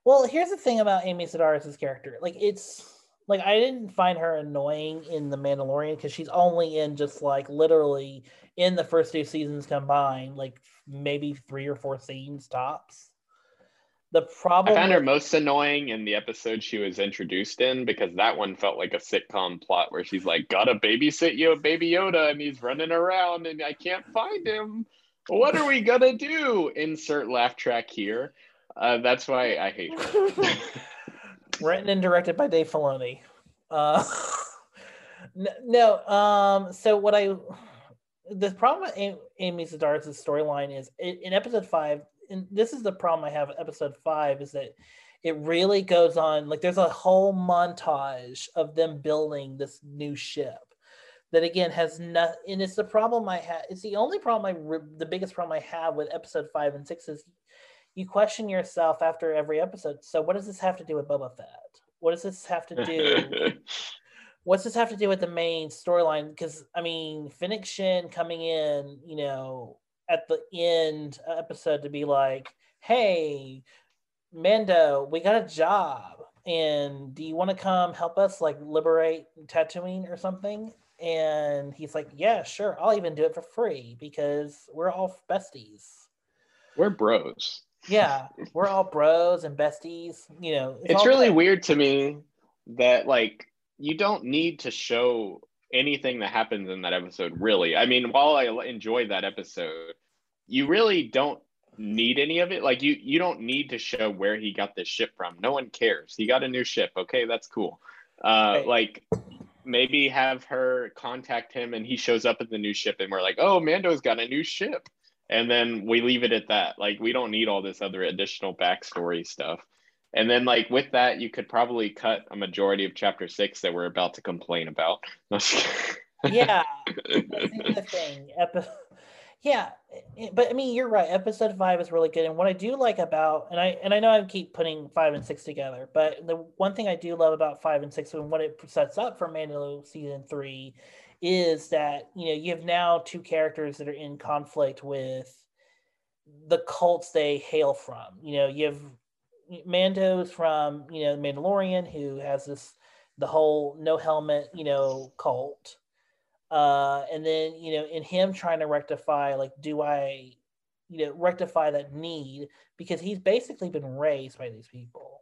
well, here's the thing about Amy Sedaris's character, like it's. Like, I didn't find her annoying in The Mandalorian because she's only in just, like, literally in the first two seasons combined, like, maybe three or four scenes tops. The problem... I found her most annoying in the episode she was introduced in because that one felt like a sitcom plot where she's like, gotta babysit you, Baby Yoda, and he's running around and I can't find him. What are we gonna do? Insert laugh track here. Uh, that's why I hate her. Written and directed by Dave Filoni. Uh, no, um, so what I... The problem with Amy Sedaris' storyline is in episode five, and this is the problem I have with episode five, is that it really goes on, like there's a whole montage of them building this new ship that again has nothing, and it's the problem I have, it's the only problem I, re- the biggest problem I have with episode five and six is you question yourself after every episode. So what does this have to do with Boba Fett? What does this have to do? What's this have to do with the main storyline? Because I mean, Fennec Shin coming in, you know, at the end episode to be like, "Hey, Mando, we got a job," and do you want to come help us like liberate Tatooine or something? And he's like, yeah, sure. I'll even do it for free because we're all besties. We're bros. Yeah, we're all bros and besties. You know, it's, it's really weird to me that like you don't need to show anything that happens in that episode, really. I mean, while I enjoyed that episode, you really don't need any of it. Like you you don't need to show where he got this ship from. No one cares. He got a new ship. Okay, that's cool. Uh, right. Like maybe have her contact him and he shows up at the new ship and we're like, oh, Mando's got a new ship. And then we leave it at that. Like we don't need all this other additional backstory stuff. And then like with that, you could probably cut a majority of chapter six that we're about to complain about. Yeah. That's the thing. Epi- yeah. But I mean, you're right. Episode five is really good. And what I do like about, and I and I know I keep putting five and six together, but the one thing I do love about five and six and what it sets up for Mandalore season three is that, you know, you have now two characters that are in conflict with the cults they hail from. You know, you have Mando's from, you know, Mandalorian, who has this, the whole no helmet, you know, cult. Uh, and then, you know, in him trying to rectify, like, do I, you know, rectify that need? Because he's basically been raised by these people.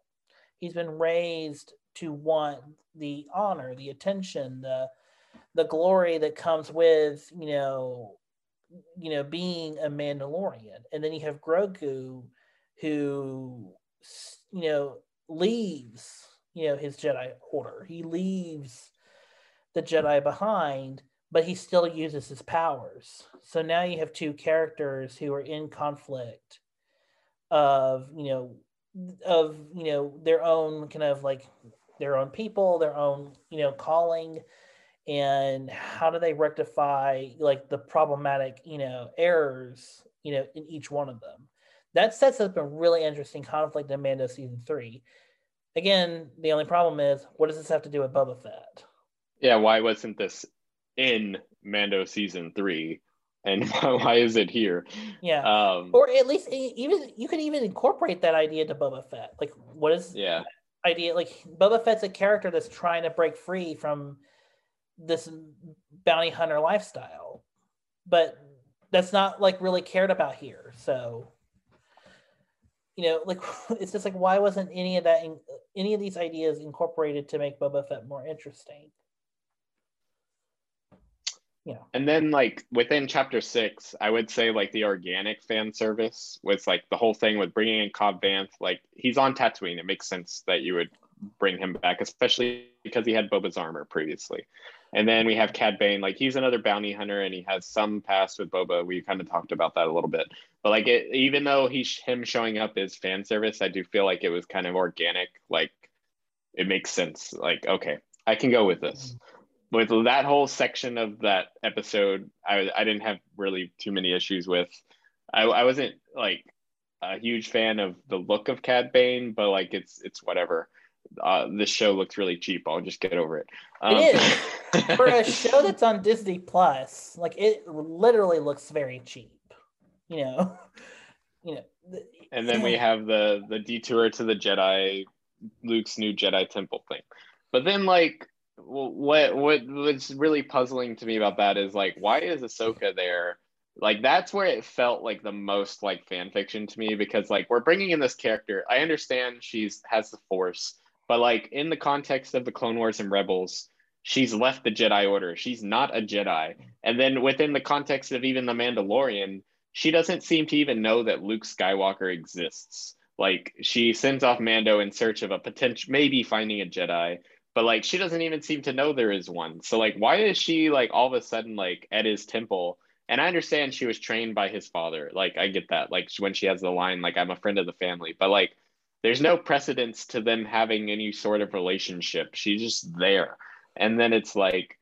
He's been raised to want the honor, the attention, the the glory that comes with, you know, you know, being a Mandalorian. And then you have Grogu, who, you know, leaves, you know, his Jedi Order. He leaves the Jedi behind, but he still uses his powers. So now you have two characters who are in conflict of, you know, of, you know, their own kind of like their own people, their own, you know, calling, and how do they rectify like the problematic, you know, errors, you know, in each one of them. That sets up a really interesting conflict in Mando season three. Again, the only problem is, what does this have to do with Boba Fett? Yeah, why wasn't this in Mando season three, and why is it here? Yeah, um, or at least even you could even incorporate that idea to Boba Fett. Like, what is yeah that idea? Like, Boba Fett's a character that's trying to break free from this bounty hunter lifestyle, but that's not like really cared about here. So, you know, like, it's just like, why wasn't any of that, in, any of these ideas incorporated to make Boba Fett more interesting? Yeah. And then, like, within chapter six, I would say, like, the organic fan service was, like, the whole thing with bringing in Cobb Vanth. Like, he's on Tatooine. It makes sense that you would bring him back, especially because he had Boba's armor previously. And then we have Cad Bane. Like, he's another bounty hunter, and he has some past with Boba. We kind of talked about that a little bit. But, like, it, even though he him showing up is fan service, I do feel like it was kind of organic. Like, it makes sense. Like, okay, I can go with this. With that whole section of that episode, I, I didn't have really too many issues with. I, I wasn't, like, a huge fan of the look of Cad Bane, but, like, it's it's whatever. Uh, this show looks really cheap. I'll just get over it. Um, it is. For a show that's on Disney Plus, like, it literally looks very cheap, you know? You know. The, and then we have the, the detour to the Jedi, Luke's new Jedi temple thing. But then, like, what what was really puzzling to me about that is, like, why is Ahsoka there? Like, that's where it felt like the most like fan fiction to me, because, like, we're bringing in this character. I understand she's has the Force, but, like, in the context of the Clone Wars and Rebels, she's left the Jedi Order. She's not a Jedi. And then within the context of even the Mandalorian, she doesn't seem to even know that Luke Skywalker exists. Like, she sends off Mando in search of a potential, maybe finding a Jedi. But, like, she doesn't even seem to know there is one. So, like, why is she, like, all of a sudden, like, at his temple? And I understand she was trained by his father. Like, I get that. Like, when she has the line, like, I'm a friend of the family. But, like, there's no precedence to them having any sort of relationship. She's just there. And then it's, like,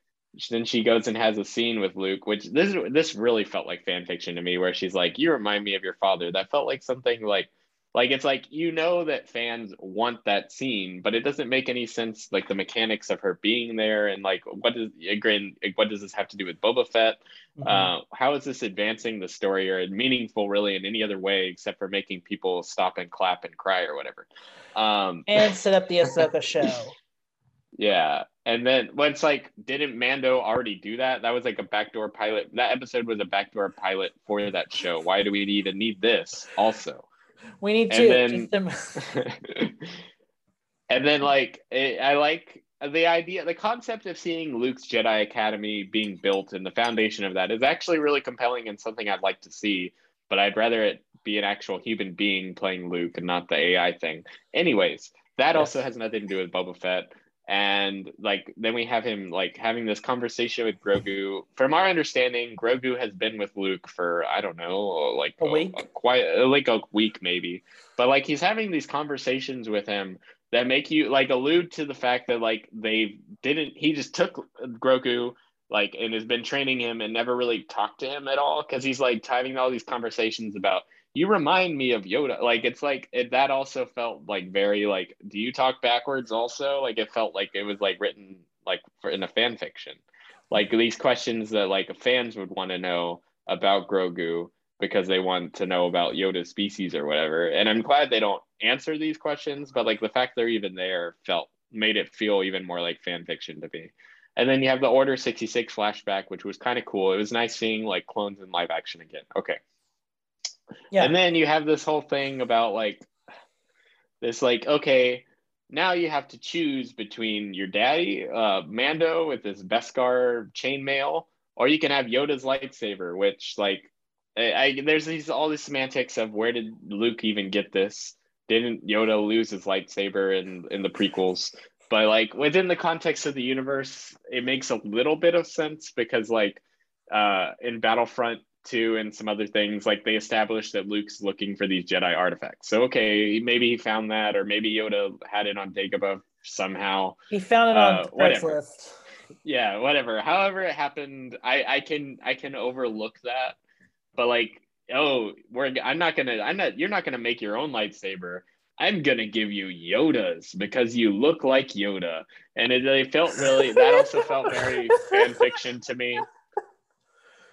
then she goes and has a scene with Luke, which this this really felt like fan fiction to me, where she's like, you remind me of your father. That felt like something, like, Like, it's like, you know that fans want that scene, but it doesn't make any sense, like, the mechanics of her being there, and, like, what does, again, what does this have to do with Boba Fett? Mm-hmm. Uh, how is this advancing the story or meaningful, really, in any other way except for making people stop and clap and cry or whatever? Um, and set up the Ahsoka show. Yeah. And then, well, it's like, didn't Mando already do that? That was like a backdoor pilot. That episode was a backdoor pilot for that show. Why do we need to need this also? We need and to. Then, to... and then, like, it, I like the idea, the concept of seeing Luke's Jedi Academy being built, and the foundation of that is actually really compelling and something I'd like to see, but I'd rather it be an actual human being playing Luke and not the A I thing. Anyways, that yes. also has nothing to do with Boba Fett. And, like, then we have him, like, having this conversation with Grogu. From our understanding, Grogu has been with Luke for, I don't know, like a, a week, a, quite, like a week maybe. But, like, he's having these conversations with him that make you, like, allude to the fact that, like, they didn't, he just took Grogu, like, and has been training him and never really talked to him at all. Because he's, like, having all these conversations about, you remind me of Yoda. Like, it's like, it, that also felt like very, like, do you talk backwards also? Like, it felt like it was, like, written, like, for, in a fan fiction. Like, these questions that, like, fans would want to know about Grogu because they want to know about Yoda's species or whatever. And I'm glad they don't answer these questions, but, like, the fact they're even there felt, made it feel even more like fan fiction to me. And then you have the Order sixty-six flashback, which was kind of cool. It was nice seeing, like, clones in live action again. Okay. Yeah. And then you have this whole thing about, like, this, like, okay, now you have to choose between your daddy, uh, Mando, with his Beskar chainmail, or you can have Yoda's lightsaber, which, like, I, I, there's these all these semantics of where did Luke even get this? Didn't Yoda lose his lightsaber in, in the prequels? But, like, within the context of the universe, it makes a little bit of sense because, like, uh, in Battlefront two and some other things, like, they established that Luke's looking for these Jedi artifacts. So, okay, maybe he found that, or maybe Yoda had it on Dagobah somehow. He found it uh, on Craigslist. Yeah, whatever. However it happened, I, I can I can overlook that. But, like, oh, we're I'm not gonna I'm not you're not gonna make your own lightsaber. I'm gonna give you Yoda's because you look like Yoda. And it they felt really that also felt very fan fiction to me.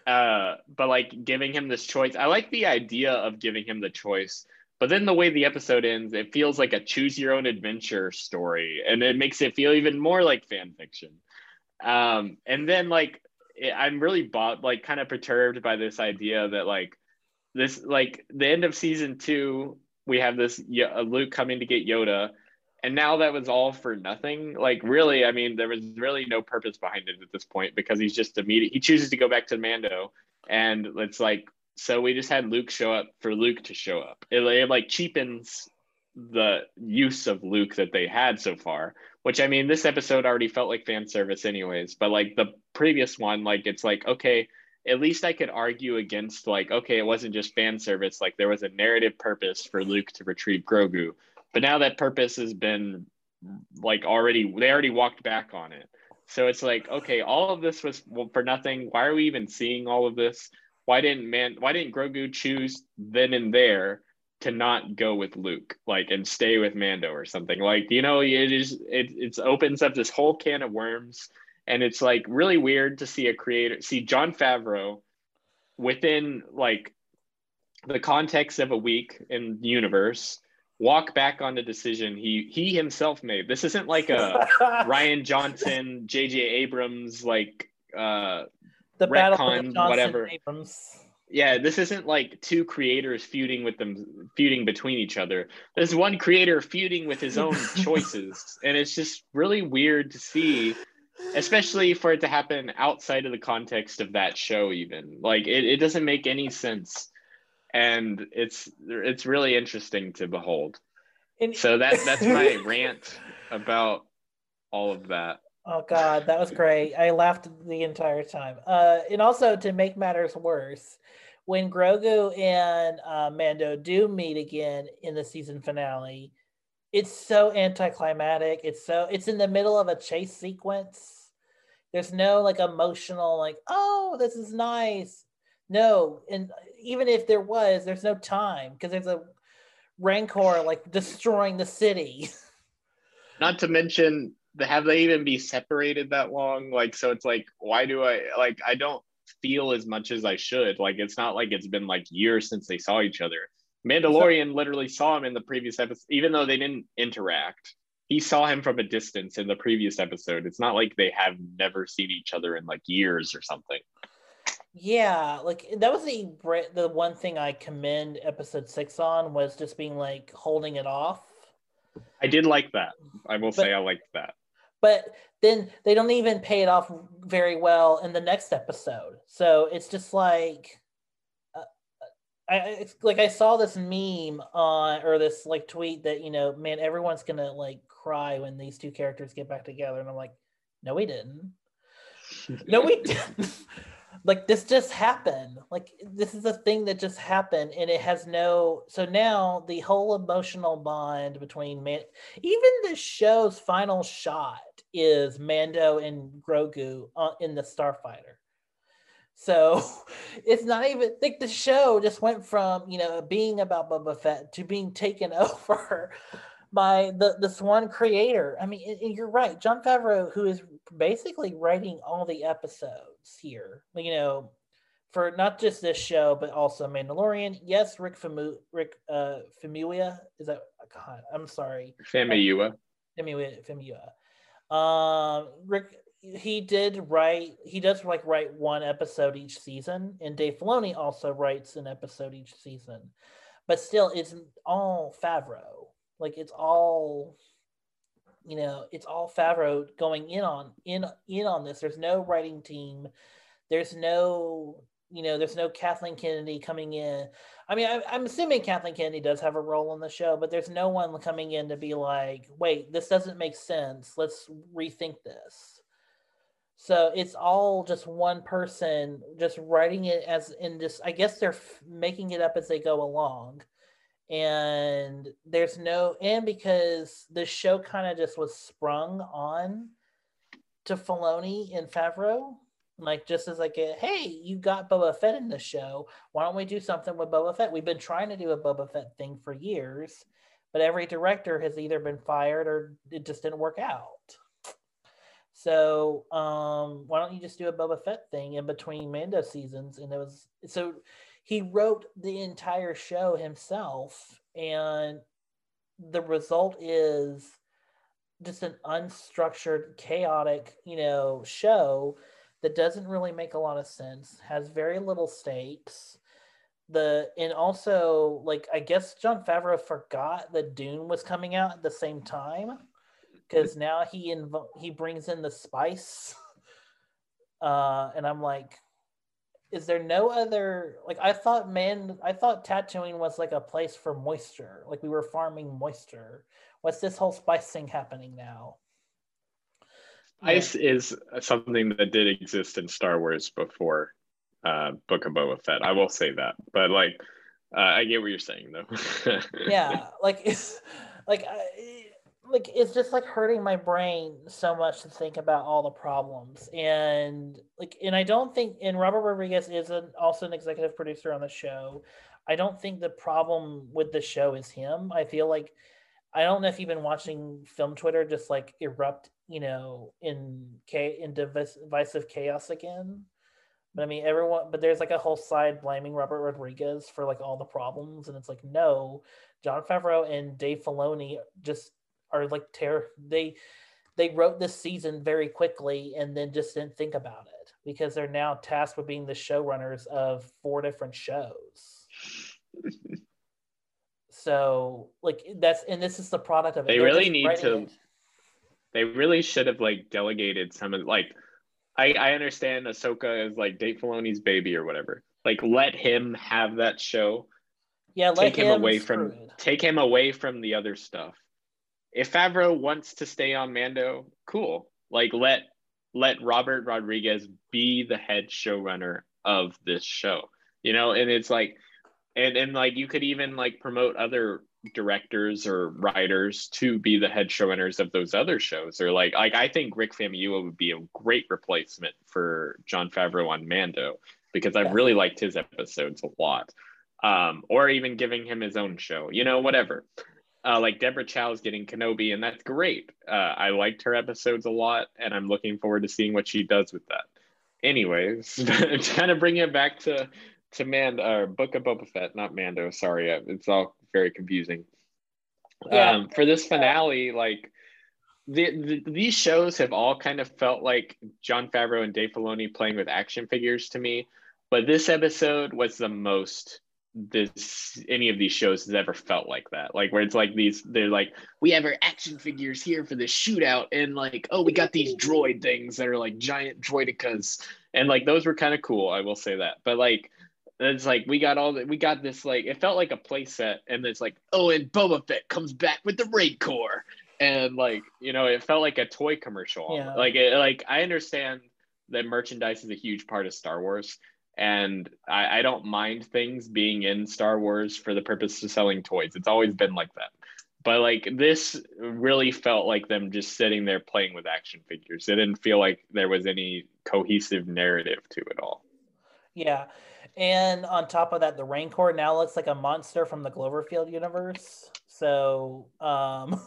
Uh, but, like, giving him this choice, I like the idea of giving him the choice, but then the way the episode ends, it feels like a choose your own adventure story, and it makes it feel even more like fan fiction. Um, and then, like, it, I'm really bought, like, kind of perturbed by this idea that, like, this, like, the end of season two, we have this uh, Luke coming to get Yoda, and now that was all for nothing. Like, really, I mean, there was really no purpose behind it at this point because he's just immediate. He chooses to go back to Mando. And it's like, so we just had Luke show up for Luke to show up. It, it like cheapens the use of Luke that they had so far, which, I mean, this episode already felt like fan service anyways, but, like, the previous one, like, it's like, okay, at least I could argue against, like, okay, it wasn't just fan service. Like, there was a narrative purpose for Luke to retrieve Grogu. But now that purpose has been, like, already, they already walked back on it. So it's like, okay, all of this was for nothing. Why are we even seeing all of this? Why didn't man, why didn't Grogu choose then and there to not go with Luke, like, and stay with Mando or something? Like, you know, it is, it it's opens up this whole can of worms. And it's, like, really weird to see a creator, see Jon Favreau within, like, the context of a week in the universe, walk back on the decision he he himself made. This isn't like a Ryan Johnson, J J Abrams, like, uh, the retcon, whatever. Abrams. Yeah, this isn't like two creators feuding with them, feuding between each other. There's one creator feuding with his own choices, and it's just really weird to see, especially for it to happen outside of the context of that show. Even like it, it doesn't make any sense. And it's it's really interesting to behold. And so that that's my rant about all of that. Oh God, that was great. I laughed the entire time. Uh, and also, to make matters worse, when Grogu and uh, Mando do meet again in the season finale, it's so anticlimactic. It's so it's in the middle of a chase sequence. There's no, like, emotional, like, oh, this is nice. No, and even if there was, there's no time because there's a Rancor like destroying the city. Not to mention, have they even be separated that long? Like, so it's like, why do I, like, I don't feel as much as I should. Like, it's not like it's been like years since they saw each other. Mandalorian so, literally saw him in the previous episode, even though they didn't interact. He saw him from a distance in the previous episode. It's not like they have never seen each other in like years or something. Yeah, like that was the the one thing I commend episode six on, was just being like holding it off. I did like that. I will but, say I liked that. But then they don't even pay it off very well in the next episode. So it's just like, uh, I it's like I saw this meme on or this like tweet that, you know, man, everyone's gonna like cry when these two characters get back together, and I'm like, no, we didn't. No, we didn't. Like, this just happened. Like, this is a thing that just happened, and it has no... So now, the whole emotional bond between... Man- Even the show's final shot is Mando and Grogu uh, in the Starfighter. So, it's not even... Like, the show just went from, you know, being about Boba Fett to being taken over by the this one creator. I mean, it, it, you're right. Jon Favreau, who is basically writing all the episodes here, you know, for not just this show, but also Mandalorian. Yes, Rick Famu, Rick uh, Famuyiwa, is that, God, I'm sorry. Famuyiwa. Famuyiwa, Famuyiwa. Um, Rick, he did write, he does like write one episode each season, and Dave Filoni also writes an episode each season. But still, it's all Favreau. Like, it's all... You know, it's all Favreau going in on in in on this. There's no writing team. There's no, you know, there's no Kathleen Kennedy coming in. I mean, I, I'm assuming Kathleen Kennedy does have a role in the show, but there's no one coming in to be like, wait, this doesn't make sense. Let's rethink this. So it's all just one person just writing it as in just, I guess they're f- making it up as they go along. And there's no, and because the show kind of just was sprung on to Filoni and Favreau, like just as like, a, hey, you got Boba Fett in the show. Why don't we do something with Boba Fett? We've been trying to do a Boba Fett thing for years, but every director has either been fired or it just didn't work out. So um, why don't you just do a Boba Fett thing in between Mando seasons? And it was so. He wrote the entire show himself, and the result is just an unstructured, chaotic, you know, show that doesn't really make a lot of sense, has very little stakes. The and also, like, I guess Jon Favreau forgot that Dune was coming out at the same time, because now he inv- he brings in the spice, uh, and I'm like, is there no other, like, I thought, man, I thought Tatooine was like a place for moisture. Like, we were farming moisture. What's this whole spice thing happening now? Spice yeah. is something that did exist in Star Wars before uh, Book of Boba Fett. I will say that. But, like, uh, I get what you're saying, though. yeah. Like, it's, like, I, like, it's just like hurting my brain so much to think about all the problems. And like, and I don't think, and Robert Rodriguez is an, also an executive producer on the show. I don't think the problem with the show is him. I feel like, I don't know if you've been watching film Twitter just like erupt, you know, in K in divisive chaos again. But I mean, everyone, but there's like a whole side blaming Robert Rodriguez for like all the problems. And it's like, no, Jon Favreau and Dave Filoni just, are like ter- they they wrote this season very quickly and then just didn't think about it, because they're now tasked with being the showrunners of four different shows. So like that's, and this is the product of it. They they're really need to it. They really should have like delegated some of, like I, I understand Ahsoka is like Dave Filoni's baby or whatever. Like, let him have that show. Yeah, let take him, him away from it. Take him away from the other stuff. If Favreau wants to stay on Mando, cool. Like, let let Robert Rodriguez be the head showrunner of this show, you know. And it's like, and and like you could even like promote other directors or writers to be the head showrunners of those other shows. Or like, like I think Rick Famuyiwa would be a great replacement for Jon Favreau on Mando, because I really liked his episodes a lot. um, or even giving him his own show, you know, whatever. Uh, like Deborah Chow's getting Kenobi, and that's great. Uh, I liked her episodes a lot, and I'm looking forward to seeing what she does with that. Anyways, trying to bring it back to to Mando, or Book of Boba Fett, not Mando. Sorry, it's all very confusing. Yeah. Um, for this finale, like the, the, these shows have all kind of felt like Jon Favreau and Dave Filoni playing with action figures to me. But this episode was the most this any of these shows has ever felt like that, like where it's like these they're like, we have our action figures here for the shootout, and like, oh, we got these droid things that are like giant droidicas, and like those were kind of cool, I will say that. But like, it's like we got all that, we got this, like it felt like a play set, and it's like, oh, and Boba Fett comes back with the Raid Core, and like, you know, it felt like a toy commercial. Yeah. Like it, like I understand that merchandise is a huge part of Star Wars. And I, I don't mind things being in Star Wars for the purpose of selling toys. It's always been like that. But like this really felt like them just sitting there playing with action figures. It didn't feel like there was any cohesive narrative to it all. Yeah. And on top of that, the Rancor now looks like a monster from the Cloverfield universe. So um,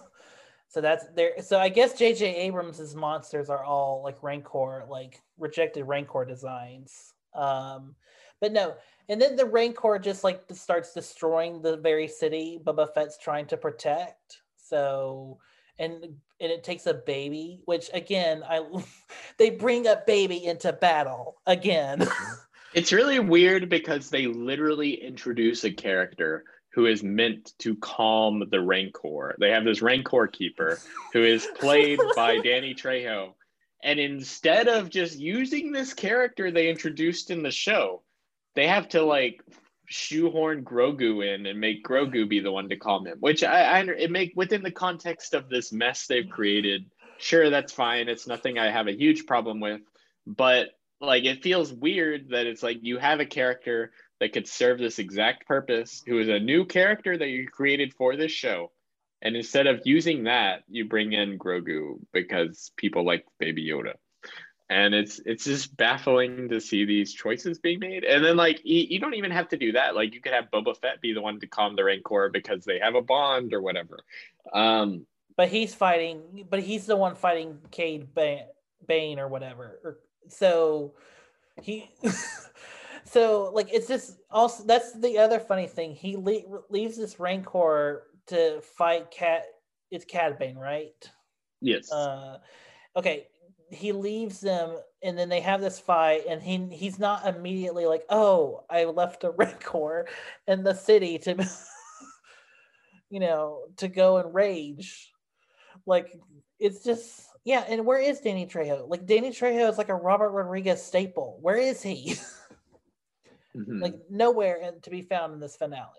so that's there. So I guess J J Abrams' monsters are all like Rancor, like rejected Rancor designs. Um, but no, and then the Rancor just like starts destroying the very city Boba Fett's trying to protect. So, and and it takes a baby, which again, I they bring a baby into battle again. It's really weird because they literally introduce a character who is meant to calm the Rancor. They have this Rancor keeper who is played by Danny Trejo. And instead of just using this character they introduced in the show, they have to like shoehorn Grogu in and make Grogu be the one to calm him, which I, I it make within the context of this mess they've created. Sure, that's fine. It's nothing I have a huge problem with, but like it feels weird that it's like you have a character that could serve this exact purpose, who is a new character that you created for this show. And instead of using that, you bring in Grogu because people like Baby Yoda. And it's it's just baffling to see these choices being made. And then, like, you, you don't even have to do that. Like, you could have Boba Fett be the one to calm the Rancor because they have a bond or whatever. Um, but he's fighting, but he's the one fighting Cade Bane or whatever. So he... so, like, it's just also... That's the other funny thing. He le- leaves this Rancor... to fight Cat, it's Cad Bane, right? Yes. Uh, okay, he leaves them, and then they have this fight, and he he's not immediately like, "Oh, I left a Rancor in the city to, you know, to go and rage." Like it's just yeah. And where is Danny Trejo? Like Danny Trejo is like a Robert Rodriguez staple. Where is he? Mm-hmm. Like nowhere and to be found in this finale.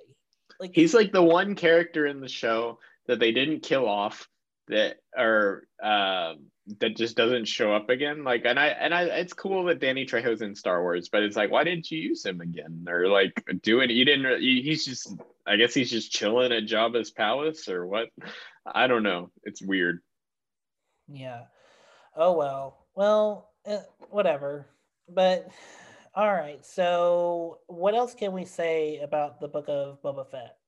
Like, he's like the one character in the show that they didn't kill off that or uh, that just doesn't show up again. Like, and I and I, it's cool that Danny Trejo's in Star Wars, but it's like, why didn't you use him again or like do it? You didn't. He, he's just, I guess he's just chilling at Jabba's palace or what? I don't know. It's weird. Yeah. Oh well. Well, eh, whatever. But. All right, so what else can we say about the Book of Boba Fett?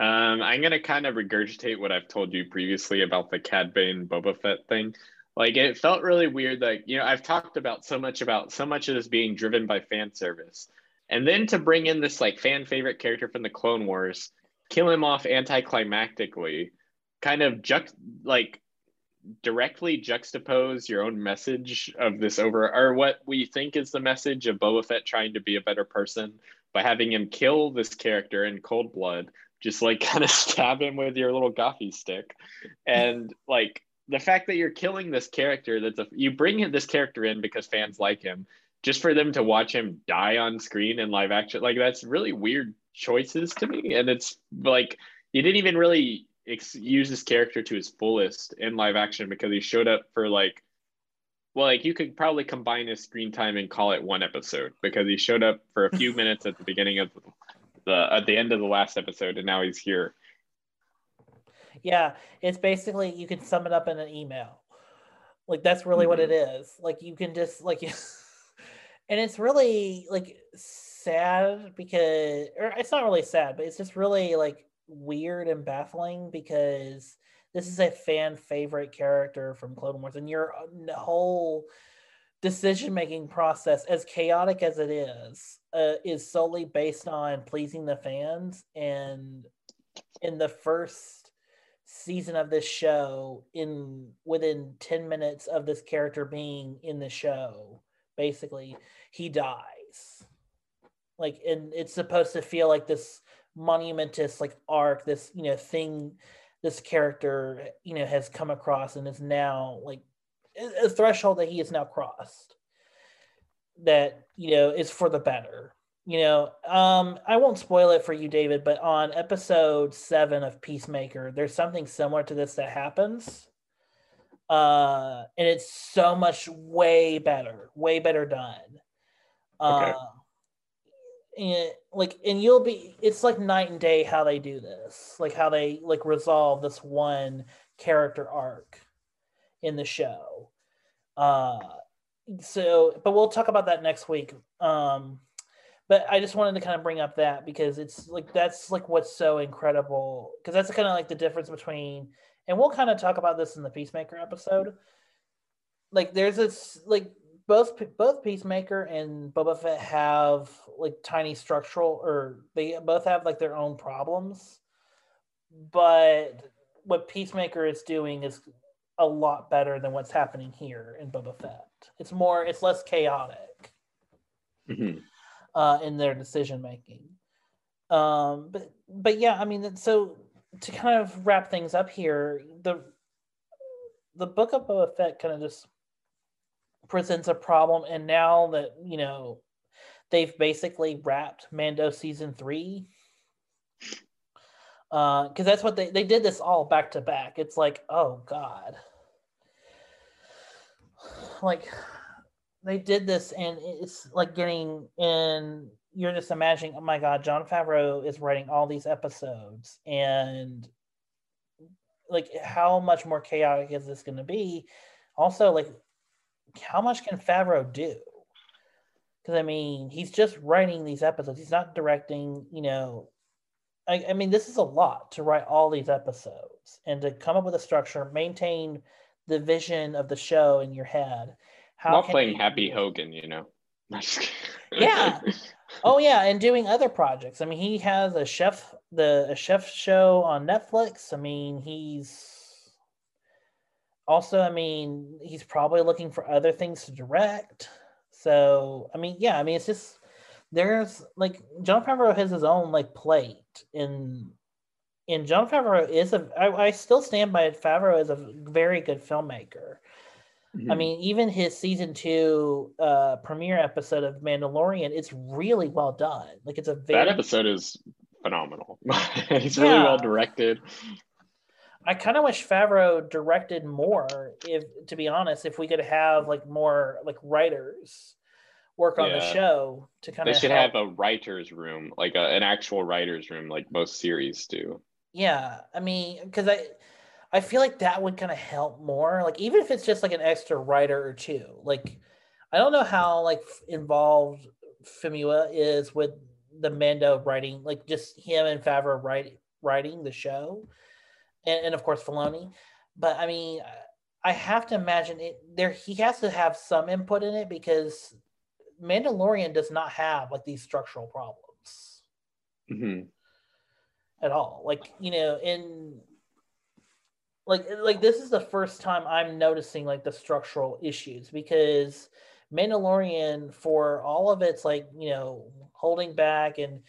Um, I'm going to kind of regurgitate what I've told you previously about the Cad Bane Boba Fett thing. Like, it felt really weird that, like, you know, I've talked about so much about so much of this being driven by fan service. And then to bring in this, like, fan favorite character from the Clone Wars, kill him off anticlimactically, kind of, ju- like, directly juxtapose your own message of this over or what we think is the message of Boba Fett trying to be a better person by having him kill this character in cold blood, just like kind of stab him with your little gaffy stick. And like the fact that you're killing this character, that's a, you bring this character in because fans like him, just for them to watch him die on screen in live action, like that's really weird choices to me. And it's like you didn't even really use this character to his fullest in live action because he showed up for like well like you could probably combine his screen time and call it one episode because he showed up for a few minutes at the beginning of the at the end of the last episode and now he's here. Yeah, it's basically you can sum it up in an email. Like that's really mm-hmm. what it is. Like you can just like and it's really like so sad because, or it's not really sad, but it's just really like weird and baffling because this is a fan favorite character from Clone Wars, and your whole decision-making process, as chaotic as it is, uh, is solely based on pleasing the fans. And in the first season of this show, in within ten minutes of this character being in the show, basically, he dies. Like, and it's supposed to feel like this monumentous, like, arc, this, you know, thing this character, you know, has come across and is now, like, a threshold that he has now crossed that, you know, is for the better. You know, um, I won't spoil it for you, David, but on episode seven of Peacemaker, there's something similar to this that happens. Uh, and it's so much way better, way better done. Okay. Uh, and like, and you'll be, it's like night and day how they do this, like how they like resolve this one character arc in the show. Uh, so, but we'll talk about that next week. Um, but I just wanted to kind of bring up that because it's like, that's like what's so incredible, because that's kind of like the difference between, and we'll kind of talk about this in the Peacemaker episode. Like there's this, like both, both Peacemaker and Boba Fett have like tiny structural, or they both have like their own problems, but what Peacemaker is doing is a lot better than what's happening here in Boba Fett. It's more, it's less chaotic mm-hmm. uh, in their decision making. Um, but but yeah, I mean, so to kind of wrap things up here, the the book of Boba Fett kind of just presents a problem, and now that you know they've basically wrapped Mando season three. Uh, because that's what they they did this all back to back. It's like, oh God, like they did this, and it's like getting in. You're just imagining, oh my God, Jon Favreau is writing all these episodes, and like how much more chaotic is this going to be? Also, like how much can Favreau do? Because I mean, he's just writing these episodes. He's not directing, you know. I, I mean, this is a lot to write all these episodes and to come up with a structure, maintain the vision of the show in your head. How While playing you... Happy Hogan, you know. Yeah. Oh, yeah, and doing other projects. I mean, he has a chef, the a chef show on Netflix. I mean, he's also, I mean, he's probably looking for other things to direct. So, I mean, yeah, I mean, it's just. There's like Jon Favreau has his own like plate, and and Jon Favreau is a I, I still stand by it. Favreau is a very good filmmaker. Mm-hmm. I mean, even his season two uh, premiere episode of Mandalorian, it's really well done. Like it's a very that episode is phenomenal. It's yeah. really well directed. I kind of wish Favreau directed more. If to be honest, if we could have like more like writers. Work on yeah. the show to kind of. They should help. Have a writer's room, like a, an actual writer's room, like most series do. Yeah, I mean, because I, I feel like that would kind of help more. Like even if it's just like an extra writer or two. Like, I don't know how like involved Femua is with the Mando writing, like just him and Favreau writing writing the show, and and of course Filoni. But I mean, I have to imagine it. There, he has to have some input in it because. Mandalorian does not have like these structural problems mm-hmm. at all. Like, you know, in like like this is the first time I'm noticing like the structural issues, because Mandalorian, for all of its like, you know, holding back and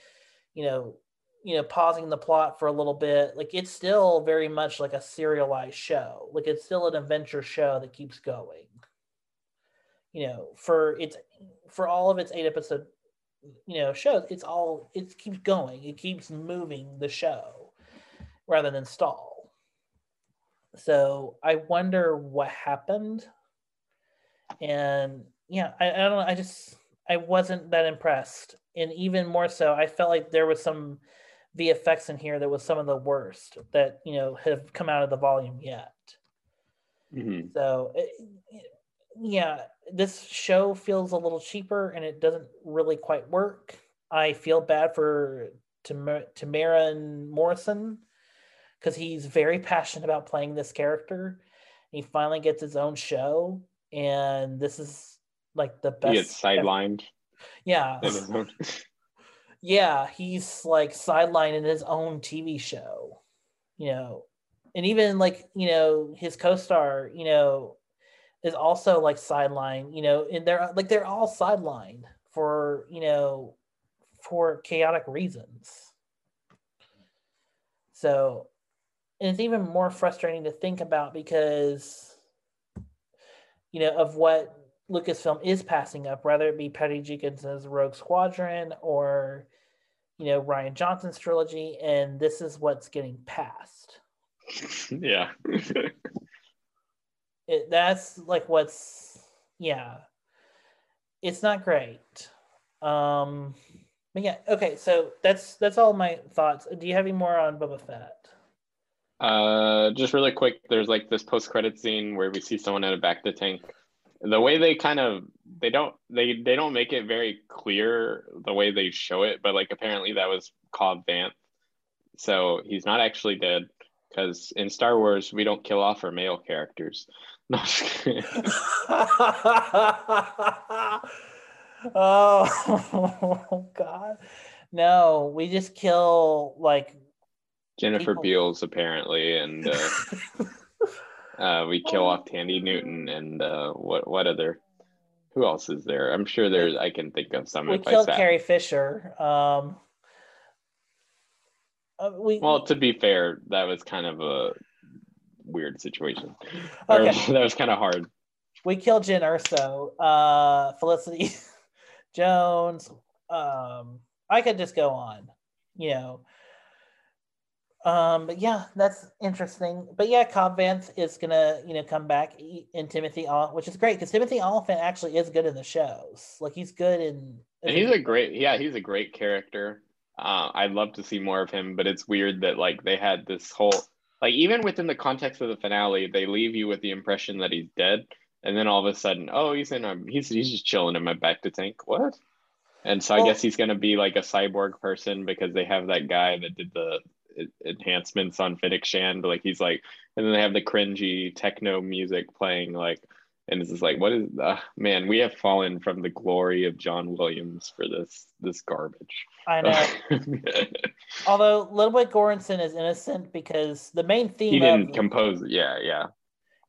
you know, you know, pausing the plot for a little bit, like it's still very much like a serialized show. Like it's still an adventure show that keeps going. You know, for its for all of its eight episode, you know, shows, it's all it keeps going. It keeps moving the show rather than stall. So I wonder what happened. And yeah, I, I don't know. I just I wasn't that impressed, and even more so, I felt like there was some V F X in here that was some of the worst that you know have come out of the volume yet. Mm-hmm. So. It, it, Yeah, this show feels a little cheaper, and it doesn't really quite work. I feel bad for Tam- Tameron Morrison because he's very passionate about playing this character. He finally gets his own show, and this is like the best. He gets sidelined. Yeah. Yeah, he's like sidelined in his own T V show, you know. And even like, you know, his co-star, you know, is also like sidelined, you know, and they're like, they're all sidelined for, you know, for chaotic reasons. So, and it's even more frustrating to think about because, you know, of what Lucasfilm is passing up, whether it be Patty Jenkins' Rogue Squadron or, you know, Rian Johnson's trilogy, and this is what's getting passed. Yeah. It, that's like what's, yeah, it's not great. Um, but yeah, okay, so that's that's all my thoughts. Do you have any more on Boba Fett? Uh, just really quick, there's like this post-credit scene where we see someone at a back to tank. The way they kind of they don't they they don't make it very clear the way they show it, but like apparently that was Cobb Vanth, so he's not actually dead. Because in Star Wars, we don't kill off our male characters. No, I'm just kidding. Oh, God. No, we just kill, like... Jennifer people. Beals, apparently, and uh, uh, we kill off Tandy Newton, and uh, what what other... Who else is there? I'm sure there's... I can think of some. We if killed I Carrie Fisher. Um... Uh, we, well, to be fair, that was kind of a weird situation. Okay. That was kind of hard. We killed Jen Erso, uh, Felicity Jones. Um, I could just go on, you know. Um, but yeah, that's interesting. But yeah, Cobb Vanth is gonna, you know, come back in Timothy Olyphant, which is great because Timothy Olyphant actually is good in the shows. Like he's good in. And he's a great, yeah, he's a great character. Uh, I'd love to see more of him, but it's weird that like they had this whole like even within the context of the finale, they leave you with the impression that he's dead, and then all of a sudden, oh, he's in a he's he's just chilling in my back to tank. What? And so well, I guess he's gonna be like a cyborg person because they have that guy that did the enhancements on Finnick Shan, but like he's like, and then they have the cringy techno music playing like, and it's just like, what is uh, man? We have fallen from the glory of John Williams for this this garbage. I know. Although Ludwig Göransson is innocent because the main theme he didn't of, compose. Yeah, yeah,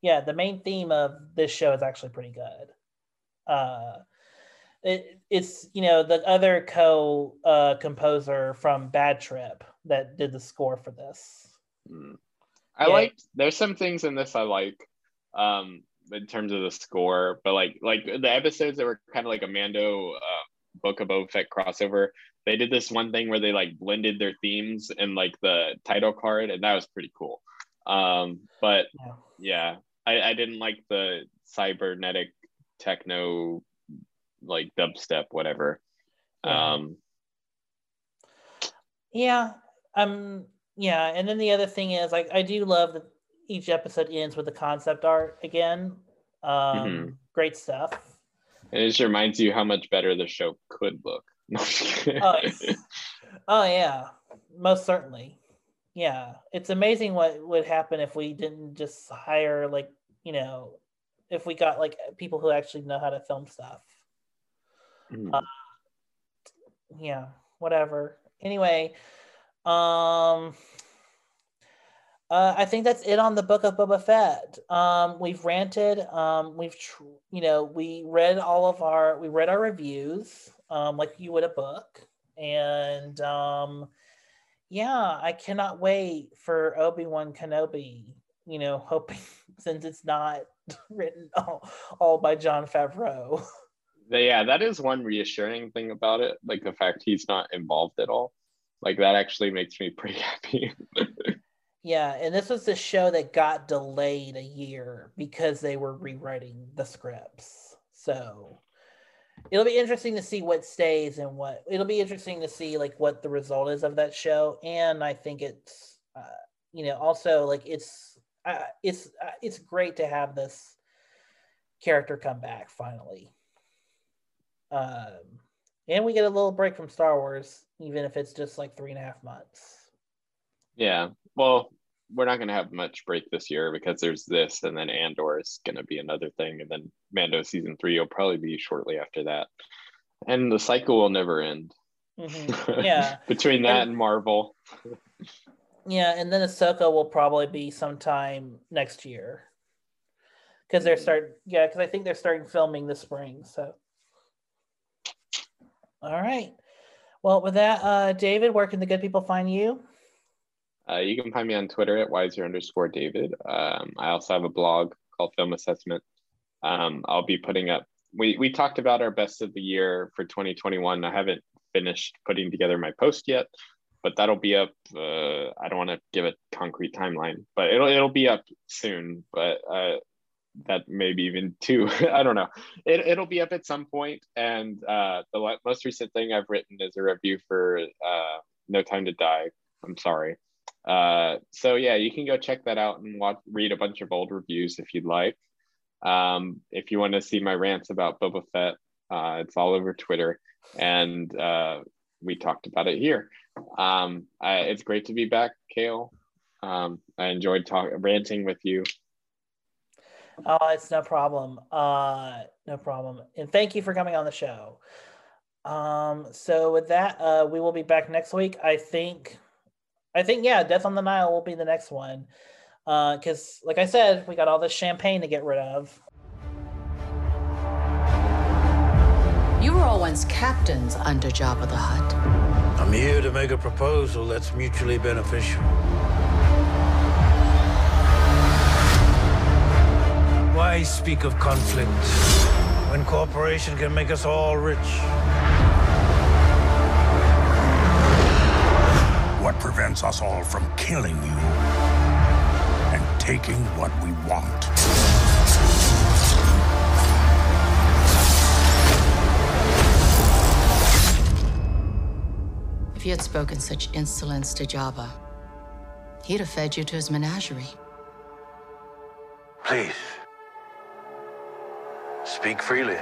yeah. The main theme of this show is actually pretty good. Uh, it, it's you know the other co uh, composer from Bad Trip that did the score for this. Mm. I yeah. like. There's some things in this I like. Um, in terms of the score, but like like the episodes that were kind of like a Mando uh, Book of Boba Fett crossover, they did this one thing where they like blended their themes and like the title card, and that was pretty cool. Um, but yeah, yeah I, I didn't like the cybernetic techno like dubstep whatever. Yeah. Um, yeah, um, yeah, and then the other thing is like I do love the. Each episode ends with the concept art again. Um, mm-hmm. Great stuff. And it just reminds you how much better the show could look. oh, oh, yeah. Most certainly. Yeah. It's amazing what would happen if we didn't just hire, like, you know, if we got, like, people who actually know how to film stuff. Mm. Uh, yeah. Whatever. Anyway. Um... Uh, I think that's it on the Book of Boba Fett. Um, we've ranted. Um, we've, tr- you know, we read all of our, we read our reviews um, like you would a book. And um, yeah, I cannot wait for Obi-Wan Kenobi, you know, hoping since it's not written all, all by Jon Favreau. Yeah, that is one reassuring thing about it. Like the fact he's not involved at all. Like that actually makes me pretty happy. Yeah, and this was the show that got delayed a year because they were rewriting the scripts. So it'll be interesting to see what stays and what it'll be interesting to see like what the result is of that show. And I think it's uh, you know also like it's uh, it's uh, it's great to have this character come back finally. Um, And we get a little break from Star Wars, even if it's just like three and a half months. Yeah. Well, we're not going to have much break this year because there's this, and then Andor is going to be another thing. And then Mando season three will probably be shortly after that. And the cycle will never end. Mm-hmm. Yeah. Between that and, and Marvel. Yeah. And then Ahsoka will probably be sometime next year. Because they're start, yeah, because I think they're starting filming this spring. So. All right. Well, with that, uh, David, where can the good people find you? Uh, you can find me on Twitter at wiser underscore David. Um, I also have a blog called Film Assessment. Um, I'll be putting up, we, we talked about our best of the year for twenty twenty-one. I haven't finished putting together my post yet, but that'll be up. Uh, I don't want to give a concrete timeline, but it'll, it'll be up soon, but uh, that maybe even two, I don't know. It, it'll be up at some point. And uh, the most recent thing I've written is a review for uh, No Time to Die. I'm sorry. Uh, so yeah, you can go check that out and watch, read a bunch of old reviews if you'd like. Um, if you want to see my rants about Boba Fett, uh, it's all over Twitter, and uh, we talked about it here. Um, I, it's great to be back, Cale. Um, I enjoyed talking, ranting with you. Oh, uh, it's no problem. Uh, no problem. And thank you for coming on the show. Um, so with that, uh, we will be back next week. I think, I think, yeah, Death on the Nile will be the next one. Uh, 'cause like I said, we got all this champagne to get rid of. You were all once captains under Jabba the Hutt. I'm here to make a proposal that's mutually beneficial. Why speak of conflict when cooperation can make us all rich? What prevents us all from killing you and taking what we want? If you had spoken such insolence to Jabba, he'd have fed you to his menagerie. Please, speak freely.